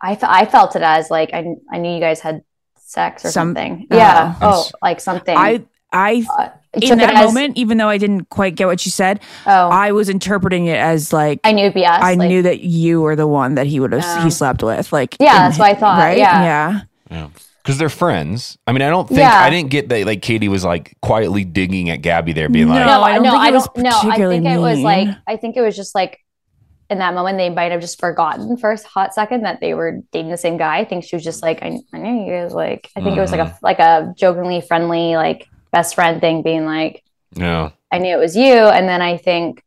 I, f- I felt it as like I I knew you guys had sex or Some, something. Uh, yeah. Oh, like something. I I uh, in that as, moment, even though I didn't quite get what she said, oh, I was interpreting it as like I knew B S. I like, knew that you were the one that he would have um, he slept with. Like yeah, that's his, what I thought. Right? Yeah. Yeah. Yeah. Because they're friends. I mean, I don't think yeah. I didn't get that. Like Katie was like quietly digging at Gabi there, being no, like, no, I don't. No, think I don't. No, I think mean. it was like I think it was just like. In that moment, they might have just forgotten for a hot second that they were dating the same guy. I think she was just like, I, I knew you guys like. I think mm. it was like a like a jokingly friendly like best friend thing, being like, yeah, I knew it was you. And then I think,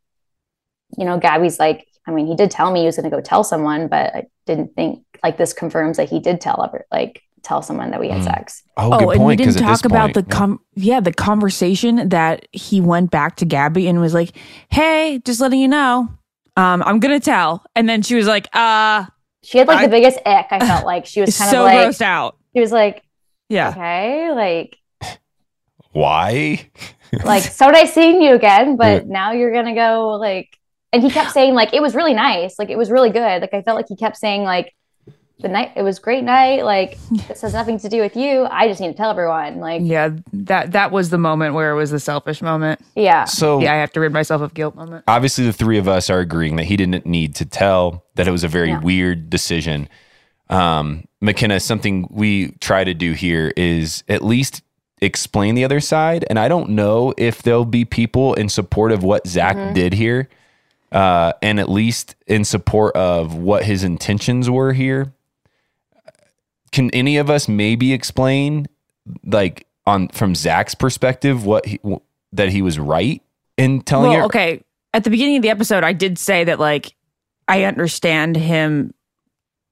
you know, Gabi's like, I mean, he did tell me he was going to go tell someone, but I didn't think like this confirms that he did tell ever like tell someone that we had mm. sex. Oh, oh good and point, we didn't talk about point, the com- yeah. yeah the conversation that he went back to Gabi and was like, hey, just letting you know. Um, I'm going to tell. And then she was like, uh. She had like I, the biggest ick. I felt like she was kind so of like. grossed out. She was like, yeah. Okay. Like. Why? Like, so nice seeing you again, but yeah. now you're going to go like. And he kept saying like, it was really nice. Like, it was really good. Like, I felt like he kept saying like, the night, it was great night. Like, this has nothing to do with you. I just need to tell everyone. Like. Yeah. That, that was the moment where it was the selfish moment. Yeah. So yeah, I have to rid myself of guilt moment. Obviously the three of us are agreeing that he didn't need to tell, that it was a very yeah. weird decision. Um, McKenna, something we try to do here is at least explain the other side. And I don't know if there'll be people in support of what Zach mm-hmm. did here, uh, and at least in support of what his intentions were here. Can any of us maybe explain, like, on from Zach's perspective, what he, w- that he was right in telling well, her? Okay. At the beginning of the episode, I did say that, like, I understand him.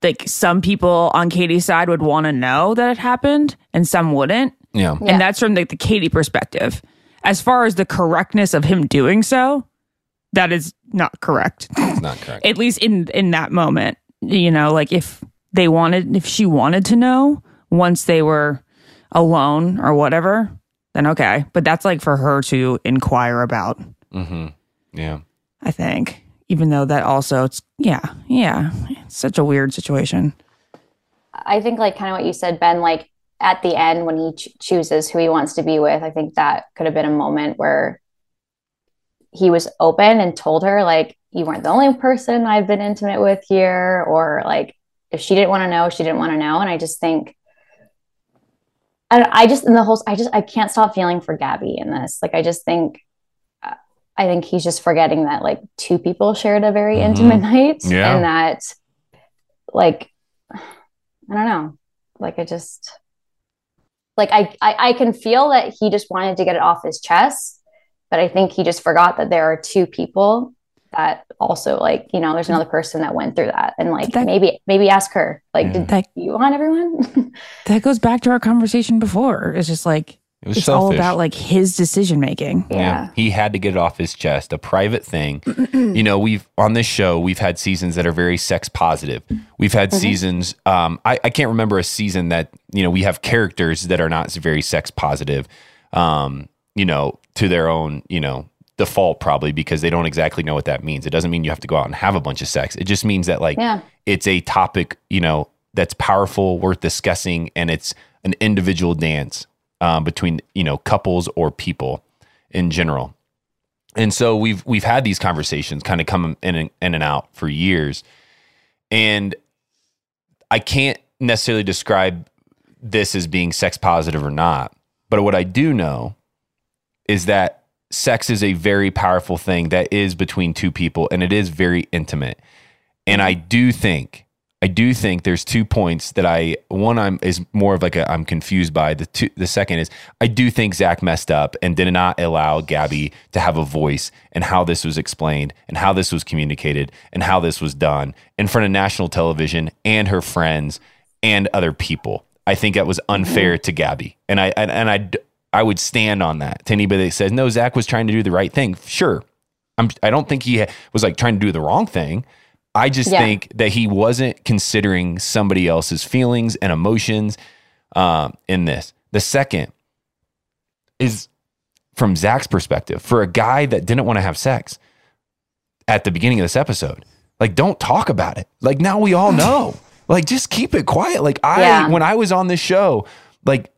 Like, some people on Katie's side would want to know that it happened and some wouldn't. Yeah. yeah. And that's from the, the Katie perspective. As far as the correctness of him doing so, that is not correct. It's not correct. At least in, in that moment, you know, like if they wanted, if she wanted to know once they were alone or whatever, then okay. But that's like for her to inquire about. Mm-hmm. Yeah. I think. Even though that also, it's, yeah, yeah, it's such a weird situation. I think, like, kind of what you said, Ben, like, at the end when he ch- chooses who he wants to be with, I think that could have been a moment where he was open and told her, like, you weren't the only person I've been intimate with here, or, like, if she didn't want to know, she didn't want to know. And I just think, I, I just, in the whole, I just, I can't stop feeling for Gabi in this. Like, I just think, I think he's just forgetting that, like, two people shared a very mm-hmm. intimate night yeah. and that, like, I don't know. Like, I just, like, I, I, I can feel that he just wanted to get it off his chest, but I think he just forgot that there are two people that also, like, you know, there's another person that went through that. And, like, that, maybe, maybe ask her, like, yeah. did that, you want everyone? That goes back to our conversation before. It's just like, It was it's selfish. all about, like, his decision making. Yeah. yeah. He had to get it off his chest, a private thing. You know, we've on this show, we've had seasons that are very sex positive. We've had mm-hmm. seasons. Um, I, I can't remember a season that, you know, we have characters that are not very sex positive, um, you know, to their own, you know, default, probably because they don't exactly know what that means. It doesn't mean you have to go out and have a bunch of sex. It just means that, like, yeah. it's a topic, you know, that's powerful, worth discussing. And it's an individual dance. Um, between, you know, couples or people in general. And so we've we've had these conversations kind of come in and, in and out for years. And I can't necessarily describe this as being sex positive or not. But what I do know is that sex is a very powerful thing that is between two people, and it is very intimate. And I do think I do think there's two points that I, one I'm is more of like a, I'm confused by. The two, the second is I do think Zach messed up and did not allow Gabi to have a voice in how this was explained and how this was communicated and how this was done in front of national television and her friends and other people. I think that was unfair to Gabi. And I, and, and I, I would stand on that to anybody that says, no, Zach was trying to do the right thing. Sure. I'm, I don't think he was like trying to do the wrong thing. I just yeah. think that he wasn't considering somebody else's feelings and emotions um, in this. The second is from Zach's perspective, for a guy that didn't want to have sex at the beginning of this episode, like, don't talk about it. Like, now we all know, like, just keep it quiet. Like I, yeah. when I was on this show, like,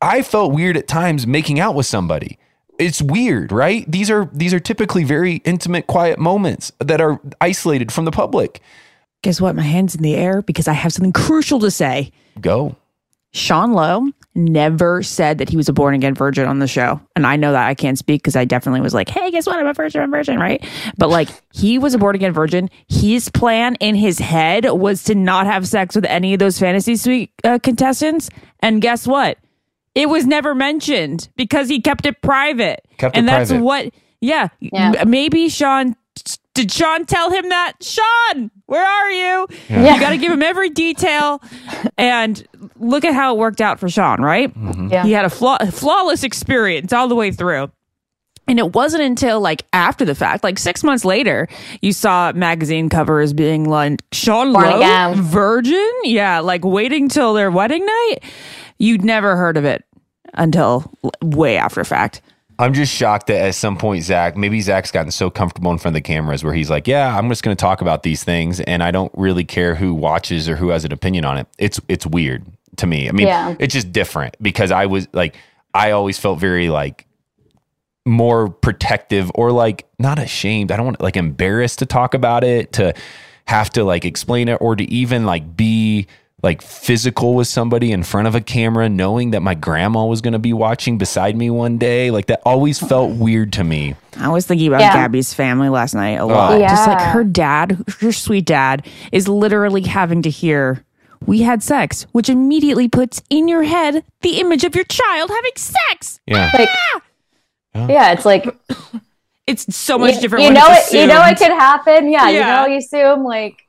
I felt weird at times making out with somebody. It's weird, right? These are these are typically very intimate, quiet moments that are isolated from the public. Guess what? My hand's in the air because I have something crucial to say. Go. Sean Lowe never said that he was a born-again virgin on the show. And I know that I can't speak because I definitely was like, hey, guess what? I'm a virgin, I'm a virgin, right? But, like, he was a born-again virgin. His plan in his head was to not have sex with any of those Fantasy Suite uh, contestants. And guess what? It was never mentioned because he kept it private. Kept it and that's private. what, yeah, yeah. M- maybe Sean, did Sean tell him that? Sean, where are you? Yeah. Yeah. You got to give him every detail. And look at how it worked out for Sean, right? Mm-hmm. Yeah. He had a flaw- flawless experience all the way through. And it wasn't until, like, after the fact, like six months later, you saw magazine covers being like, Sean Lowe, virgin? Yeah, like waiting till their wedding night. You'd never heard of it until way after fact. I'm just shocked that at some point, Zach, maybe Zach's gotten so comfortable in front of the cameras where he's like, yeah, I'm just going to talk about these things and I don't really care who watches or who has an opinion on it. It's it's weird to me. I mean, yeah. it's just different because I was like, I always felt very like more protective or like not ashamed. I don't want like embarrassed to talk about it, to have to like explain it or to even like be like physical with somebody in front of a camera, knowing that my grandma was going to be watching beside me one day. Like that always felt weird to me. I was thinking about yeah. Gabby's family last night a lot. Oh. Yeah. Just like her dad, her sweet dad is literally having to hear, "We had sex," which immediately puts in your head the image of your child having sex. Yeah. Like, yeah. yeah, it's like it's so much you, different. You know it you know it could happen. Yeah, yeah. You know, you assume like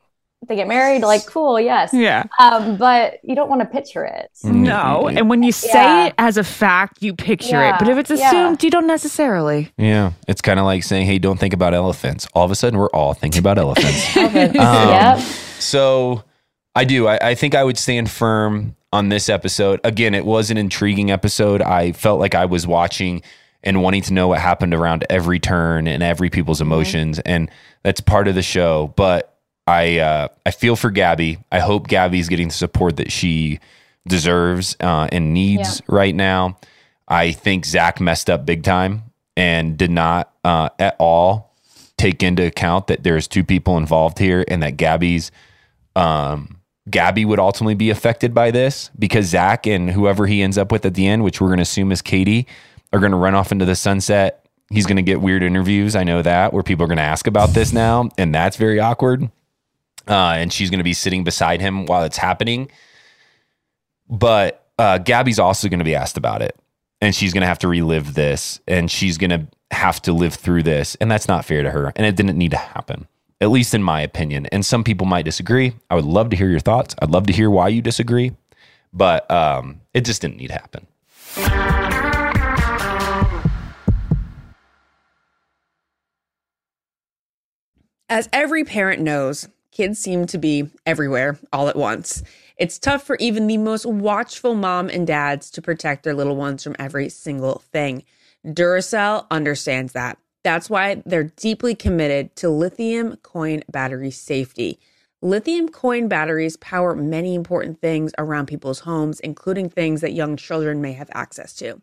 they get married, like cool, yes. Yeah. Um, but you don't want to picture it. No. Mm-hmm. And when you say yeah. it as a fact, you picture yeah. it. But if it's assumed, yeah. you don't necessarily. Yeah. It's kind of like saying, hey, don't think about elephants. All of a sudden we're all thinking about elephants. elephants. Um, yep. So I do. I, I think I would stand firm on this episode. Again, it was an intriguing episode. I felt like I was watching and wanting to know what happened around every turn and every people's emotions. Mm-hmm. And that's part of the show. But I uh, I feel for Gabi. I hope Gabi's getting the support that she deserves uh, and needs yeah. right now. I think Zach messed up big time and did not uh, at all take into account that there's two people involved here and that Gabi's um, Gabi would ultimately be affected by this, because Zach and whoever he ends up with at the end, which we're going to assume is Katie, are going to run off into the sunset. He's going to get weird interviews. I know that, where people are going to ask about this now. And that's very awkward. Uh, and she's going to be sitting beside him while it's happening. But uh, Gabi's also going to be asked about it. And she's going to have to relive this. And she's going to have to live through this. And that's not fair to her. And it didn't need to happen, at least in my opinion. And some people might disagree. I would love to hear your thoughts. I'd love to hear why you disagree. But um, it just didn't need to happen. As every parent knows, kids seem to be everywhere all at once. It's tough for even the most watchful mom and dads to protect their little ones from every single thing. Duracell understands that. That's why they're deeply committed to lithium coin battery safety. Lithium coin batteries power many important things around people's homes, including things that young children may have access to.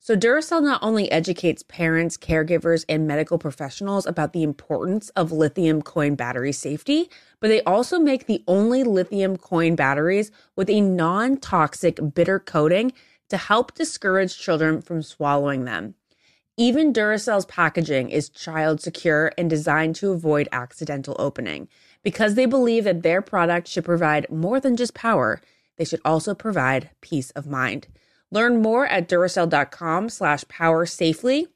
So Duracell not only educates parents, caregivers, and medical professionals about the importance of lithium coin battery safety, but they also make the only lithium coin batteries with a non-toxic bitter coating to help discourage children from swallowing them. Even Duracell's packaging is child secure and designed to avoid accidental opening. Because they believe that their product should provide more than just power, they should also provide peace of mind. Learn more at Duracell.com slash power safely.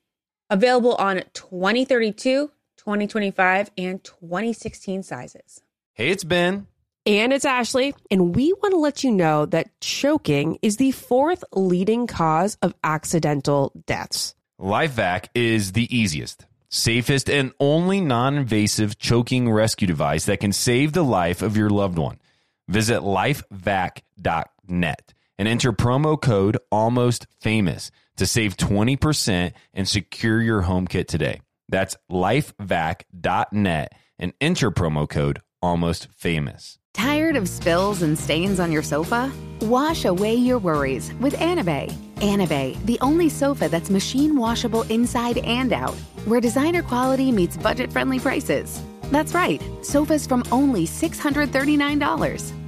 Available on twenty thirty-two, twenty twenty-five, and twenty sixteen sizes. Hey, it's Ben. And it's Ashley. And we want to let you know that choking is the fourth leading cause of accidental deaths. LifeVac is the easiest, safest, and only non-invasive choking rescue device that can save the life of your loved one. Visit LifeVac dot net and enter promo code ALMOSTFAMOUS to save twenty percent and secure your home kit today. That's LifeVac dot net and enter promo code ALMOSTFAMOUS. Tired of spills and stains on your sofa? Wash away your worries with Anabay. Anabay, the only sofa that's machine washable inside and out, where designer quality meets budget-friendly prices. That's right, sofas from only six hundred thirty-nine dollars.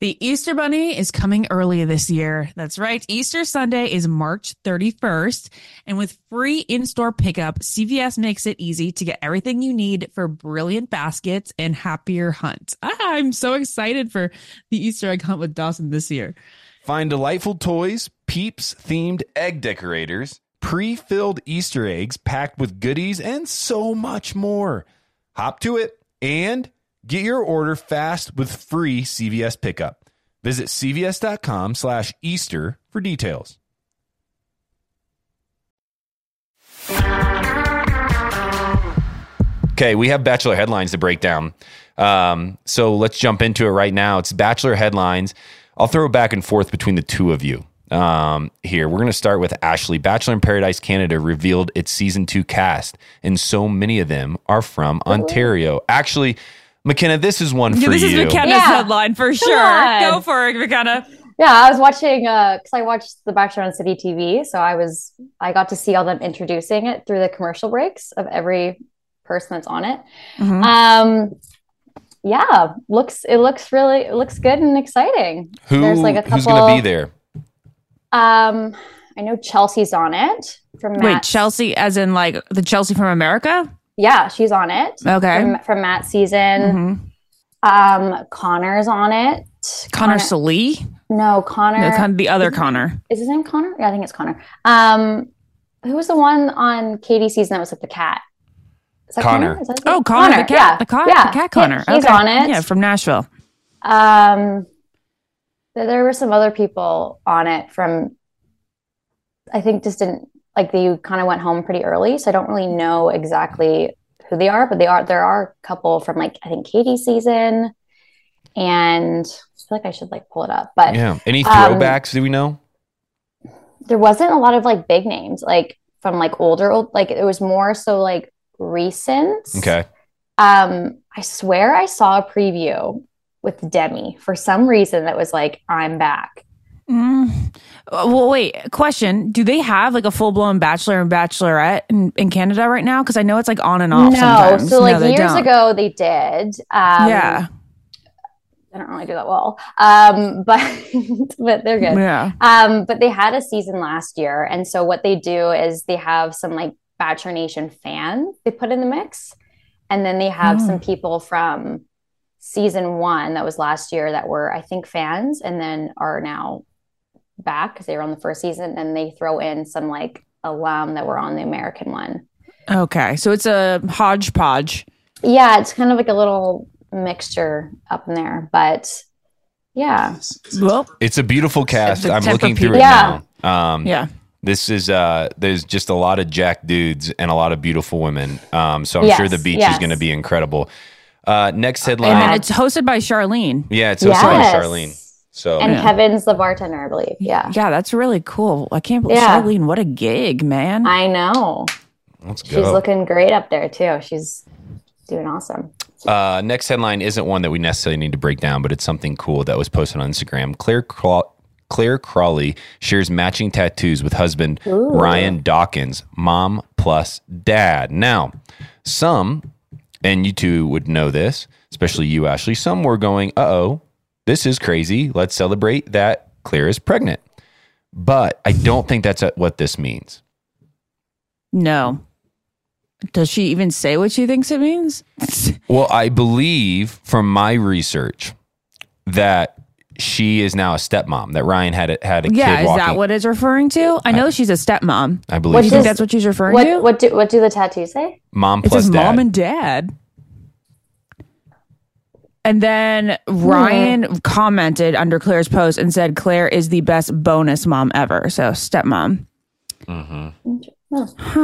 The Easter Bunny is coming early this year. That's right. Easter Sunday is March thirty-first. And with free in-store pickup, C V S makes it easy to get everything you need for brilliant baskets and happier hunt. I'm so excited for the Easter egg hunt with Dawson this year. Find delightful toys, Peeps-themed egg decorators, pre-filled Easter eggs packed with goodies, and so much more. Hop to it and get your order fast with free C V S pickup. Visit C V S dot com slash Easter for details. Okay, we have Bachelor headlines to break down. Um, so let's jump into it right now. It's Bachelor headlines. I'll throw it back and forth between the two of you um, here. We're going to start with Ashley. Bachelor in Paradise Canada revealed its season two cast, and so many of them are from Ontario. Actually, McKenna, this is one for you. This is McKenna's yeah. headline for sure. God. Go for it, McKenna. Yeah, I was watching, because uh, I watched The Bachelor on City T V, so I was I got to see all them introducing it through the commercial breaks of every person that's on it. Mm-hmm. Um, yeah, looks it looks really it looks good and exciting. Who, There's like a couple, who's going to be there? Um, I know Chelsea's on it. From Matt. Wait, Chelsea as in like the Chelsea from America? Yeah, she's on it. Okay, from, from Matt's season. Mm-hmm. Um, Connor's on it. Connor, Connor Salee? No, Connor. No, the other Connor. Is his name Connor? Yeah, I think it's Connor. Um, who was the one on Katie's season that was like the cat? Is that Connor. Connor? Is that oh, Connor, Connor the cat. Yeah. The, co- yeah. the cat Connor. He, he's okay. on it. Yeah, from Nashville. Um, there were some other people on it from, I think just didn't, like they kind of went home pretty early. So I don't really know exactly who they are, but they are there are a couple from like, I think Katie's season. And I feel like I should like pull it up, but yeah. Any throwbacks? Um, do we know? There wasn't a lot of like big names, like from like older, old, like it was more so like recent. Okay. Um, I swear I saw a preview with Demi for some reason that was like, I'm back. Mm. Well, wait, question. Do they have like a full blown Bachelor and Bachelorette in, in Canada right now? Cause I know it's like on and off. No. Sometimes. So like no, years don't. ago they did. Um, yeah. I don't really do that well, um, but but they're good. Yeah. Um, but they had a season last year, and so what they do is they have some like Bachelor Nation fan they put in the mix, and then they have oh. some people from season one that was last year that were I think fans, and then are now back because they were on the first season, and they throw in some like alum that were on the American one. Okay, so it's a hodgepodge. Yeah, it's kind of like a little mixture up in there, but yeah, well, it's a beautiful cast. I'm looking through it yeah. now. Um, yeah, this is uh, there's just a lot of jack dudes and a lot of beautiful women. Um, so I'm yes, sure the beach yes. is going to be incredible. Uh, next headline, and it's hosted by Charlene. Yeah, it's hosted yes. by Charlene. So and yeah. Kevin's the bartender, I believe. Yeah, yeah, that's really cool. I can't believe yeah. Charlene. What a gig, man! I know. Let's go. She's looking great up there too. She's doing awesome. Uh, next headline isn't one that we necessarily need to break down, but it's something cool that was posted on Instagram. Claire Craw- Claire Crawley shares matching tattoos with husband Ooh. Ryan Dawkins, mom plus dad. Now, some, and you two would know this, especially you, Ashley, some were going, uh-oh, this is crazy. Let's celebrate that Claire is pregnant. But I don't think that's what this means. No. Does she even say what she thinks it means? Well, I believe from my research that she is now a stepmom, that Ryan had a, had a yeah, kid walking. Yeah, is that what it's referring to? I know I, she's a stepmom. I believe. What do you think that's what she's referring what, to? What do, what do the tattoos say? Mom plus dad. It says mom and dad. And then Ryan mm-hmm. commented under Claire's post and said, Claire is the best bonus mom ever. So stepmom. Mm-hmm. Huh.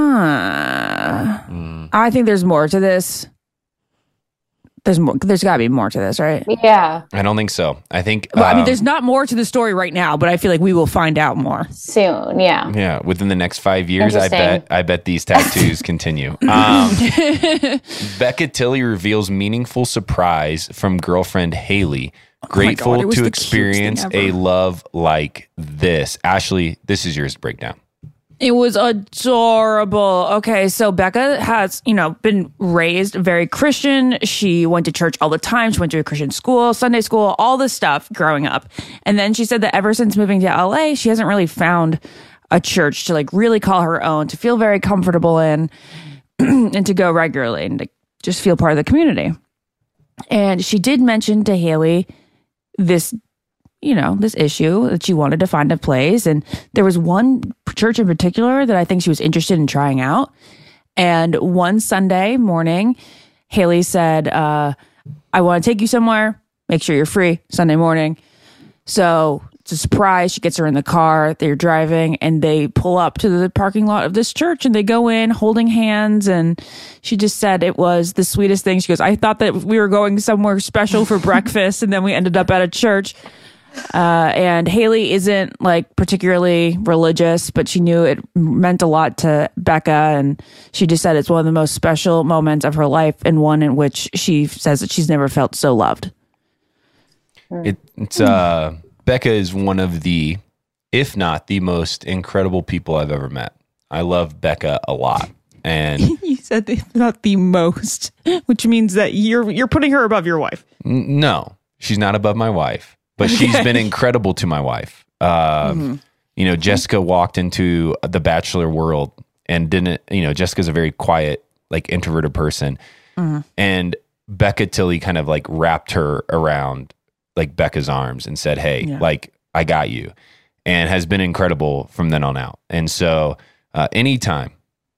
Mm. I think there's more to this. There's more. There's got to be more to this, right? Yeah. I don't think so. I think. Well, um, I mean, there's not more to the story right now, but I feel like we will find out more soon. Yeah. Yeah. Within the next five years, I bet. I bet these tattoos continue. Um, Becca Tilly reveals meaningful surprise from girlfriend Haley. Grateful oh God, to experience a love like this. Ashley, this is yours to break down. It was adorable. Okay, so Becca has, you know, been raised very Christian. She went to church all the time. She went to a Christian school, Sunday school, all this stuff growing up. And then she said that ever since moving to L A, she hasn't really found a church to like really call her own, to feel very comfortable in, and to go regularly and to just feel part of the community. And she did mention to Haley this you know, this issue that she wanted to find a place. And there was one church in particular that I think she was interested in trying out. And one Sunday morning, Haley said, uh, I want to take you somewhere. Make sure you're free Sunday morning. So it's a surprise. She gets her in the car. They're driving and they pull up to the parking lot of this church and they go in holding hands. And she just said it was the sweetest thing. She goes, I thought that we were going somewhere special for breakfast and then we ended up at a church. Uh, and Haley isn't like particularly religious, but she knew it meant a lot to Becca. And she just said it's one of the most special moments of her life and one in which she says that she's never felt so loved. It, it's uh, Becca is one of the, if not the most incredible people I've ever met. I love Becca a lot. And you said if not the most, which means that you're you're putting her above your wife. N- no, she's not above my wife, but okay. She's been incredible to my wife. Um, mm-hmm. You know, Jessica walked into the Bachelor world and didn't. You know, Jessica's a very quiet, like introverted person, mm-hmm. and Becca Tilly kind of like wrapped her around. Like Becca's arms and said, hey, yeah. like I got you, and has been incredible from then on out. And so uh, anytime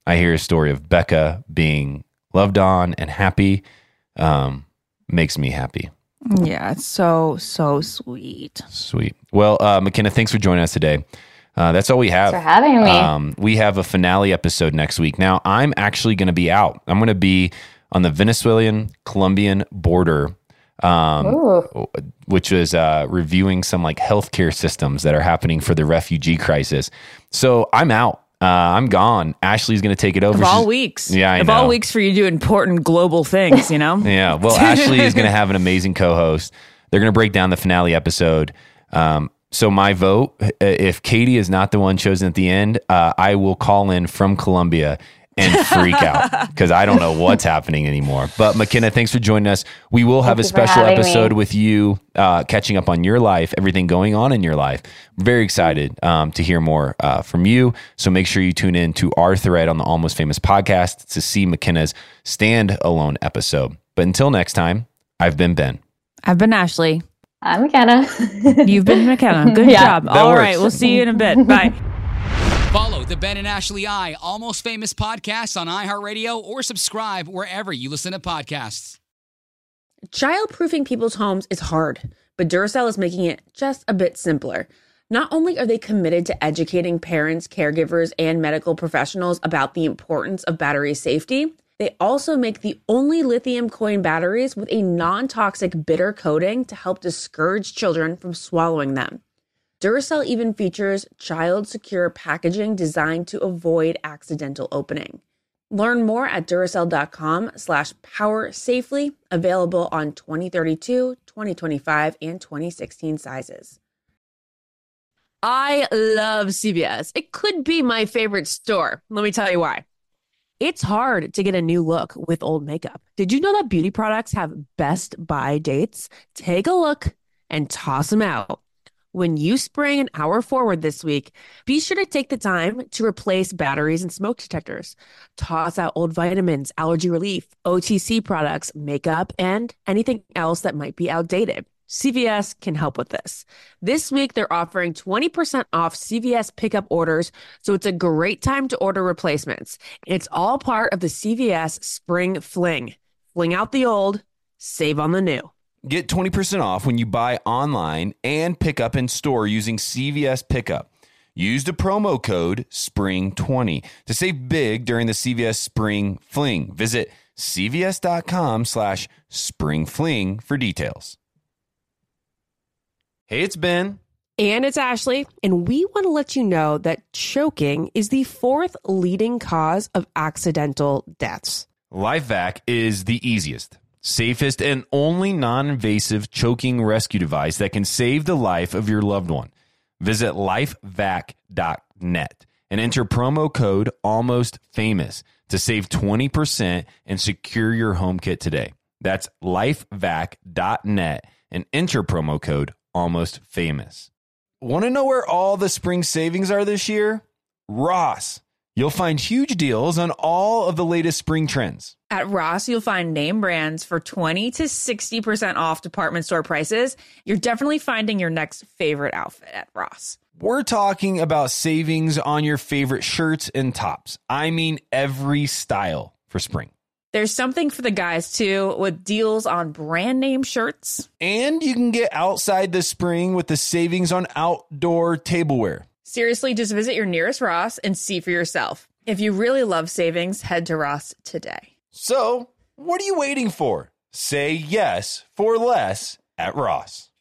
I hear a story of Becca being loved on and happy, um, makes me happy. Yeah. It's so, so sweet. Sweet. Well, uh, Mykenna, thanks for joining us today. Uh, that's all we have. Thanks for having me. Um, we have a finale episode next week. Now I'm actually going to be out. I'm going to be on the Venezuelan Colombian border, um Ooh. which was uh reviewing some like healthcare systems that are happening for the refugee crisis. So I'm out, uh I'm gone. Ashley's gonna take it over of all She's, weeks yeah I of know. all weeks for you to do important global things, you know. Yeah, well, Ashley is gonna have an amazing co-host. They're gonna break down the finale episode. Um so my vote, if Katie is not the one chosen at the end, uh I will call in from Colombia and freak out because I don't know what's happening anymore. But Mykenna, thanks for joining us. We will have Thank a special episode me. with you, uh, catching up on your life, everything going on in your life. Very excited um, to hear more uh, from you. So make sure you tune in to our thread on the Almost Famous podcast to see McKenna's standalone episode. But until next time, I've been Ben. I've been Ashley. I'm McKenna. You've been McKenna. Good yeah, job. All works. Right. We'll see you in a bit. Bye. Follow the Ben and Ashley I Almost Famous podcast on iHeartRadio or subscribe wherever you listen to podcasts. Child-proofing people's homes is hard, but Duracell is making it just a bit simpler. Not only are they committed to educating parents, caregivers, and medical professionals about the importance of battery safety, they also make the only lithium coin batteries with a non-toxic bitter coating to help discourage children from swallowing them. Duracell even features child-secure packaging designed to avoid accidental opening. Learn more at Duracell.com slash power safely, available on twenty thirty-two, twenty twenty-five, and twenty sixteen sizes. I love C V S. It could be my favorite store. Let me tell you why. It's hard to get a new look with old makeup. Did you know that beauty products have best buy dates? Take a look and toss them out. When you spring an hour forward this week, be sure to take the time to replace batteries and smoke detectors. Toss out old vitamins, allergy relief, O T C products, makeup, and anything else that might be outdated. C V S can help with this. This week, they're offering twenty percent off C V S pickup orders, so it's a great time to order replacements. It's all part of the C V S Spring Fling. Fling out the old, save on the new. Get twenty percent off when you buy online and pick up in store using C V S Pickup. Use the promo code SPRING twenty to save big during the C V S Spring Fling. Visit cvs.com slash springfling for details. Hey, it's Ben. And it's Ashley. And we want to let you know that choking is the fourth leading cause of accidental deaths. LifeVac is the easiest, safest, and only non-invasive choking rescue device that can save the life of your loved one. Visit lifevac dot net and enter promo code ALMOSTFAMOUS to save twenty percent and secure your home kit today. That's lifevac dot net and enter promo code ALMOSTFAMOUS. Want to know where all the spring savings are this year? Ross. You'll find huge deals on all of the latest spring trends. At Ross, you'll find name brands for twenty to sixty percent off department store prices. You're definitely finding your next favorite outfit at Ross. We're talking about savings on your favorite shirts and tops. I mean every style for spring. There's something for the guys, too, with deals on brand name shirts. And you can get outside this spring with the savings on outdoor tableware. Seriously, just visit your nearest Ross and see for yourself. If you really love savings, head to Ross today. So, what are you waiting for? Say yes for less at Ross.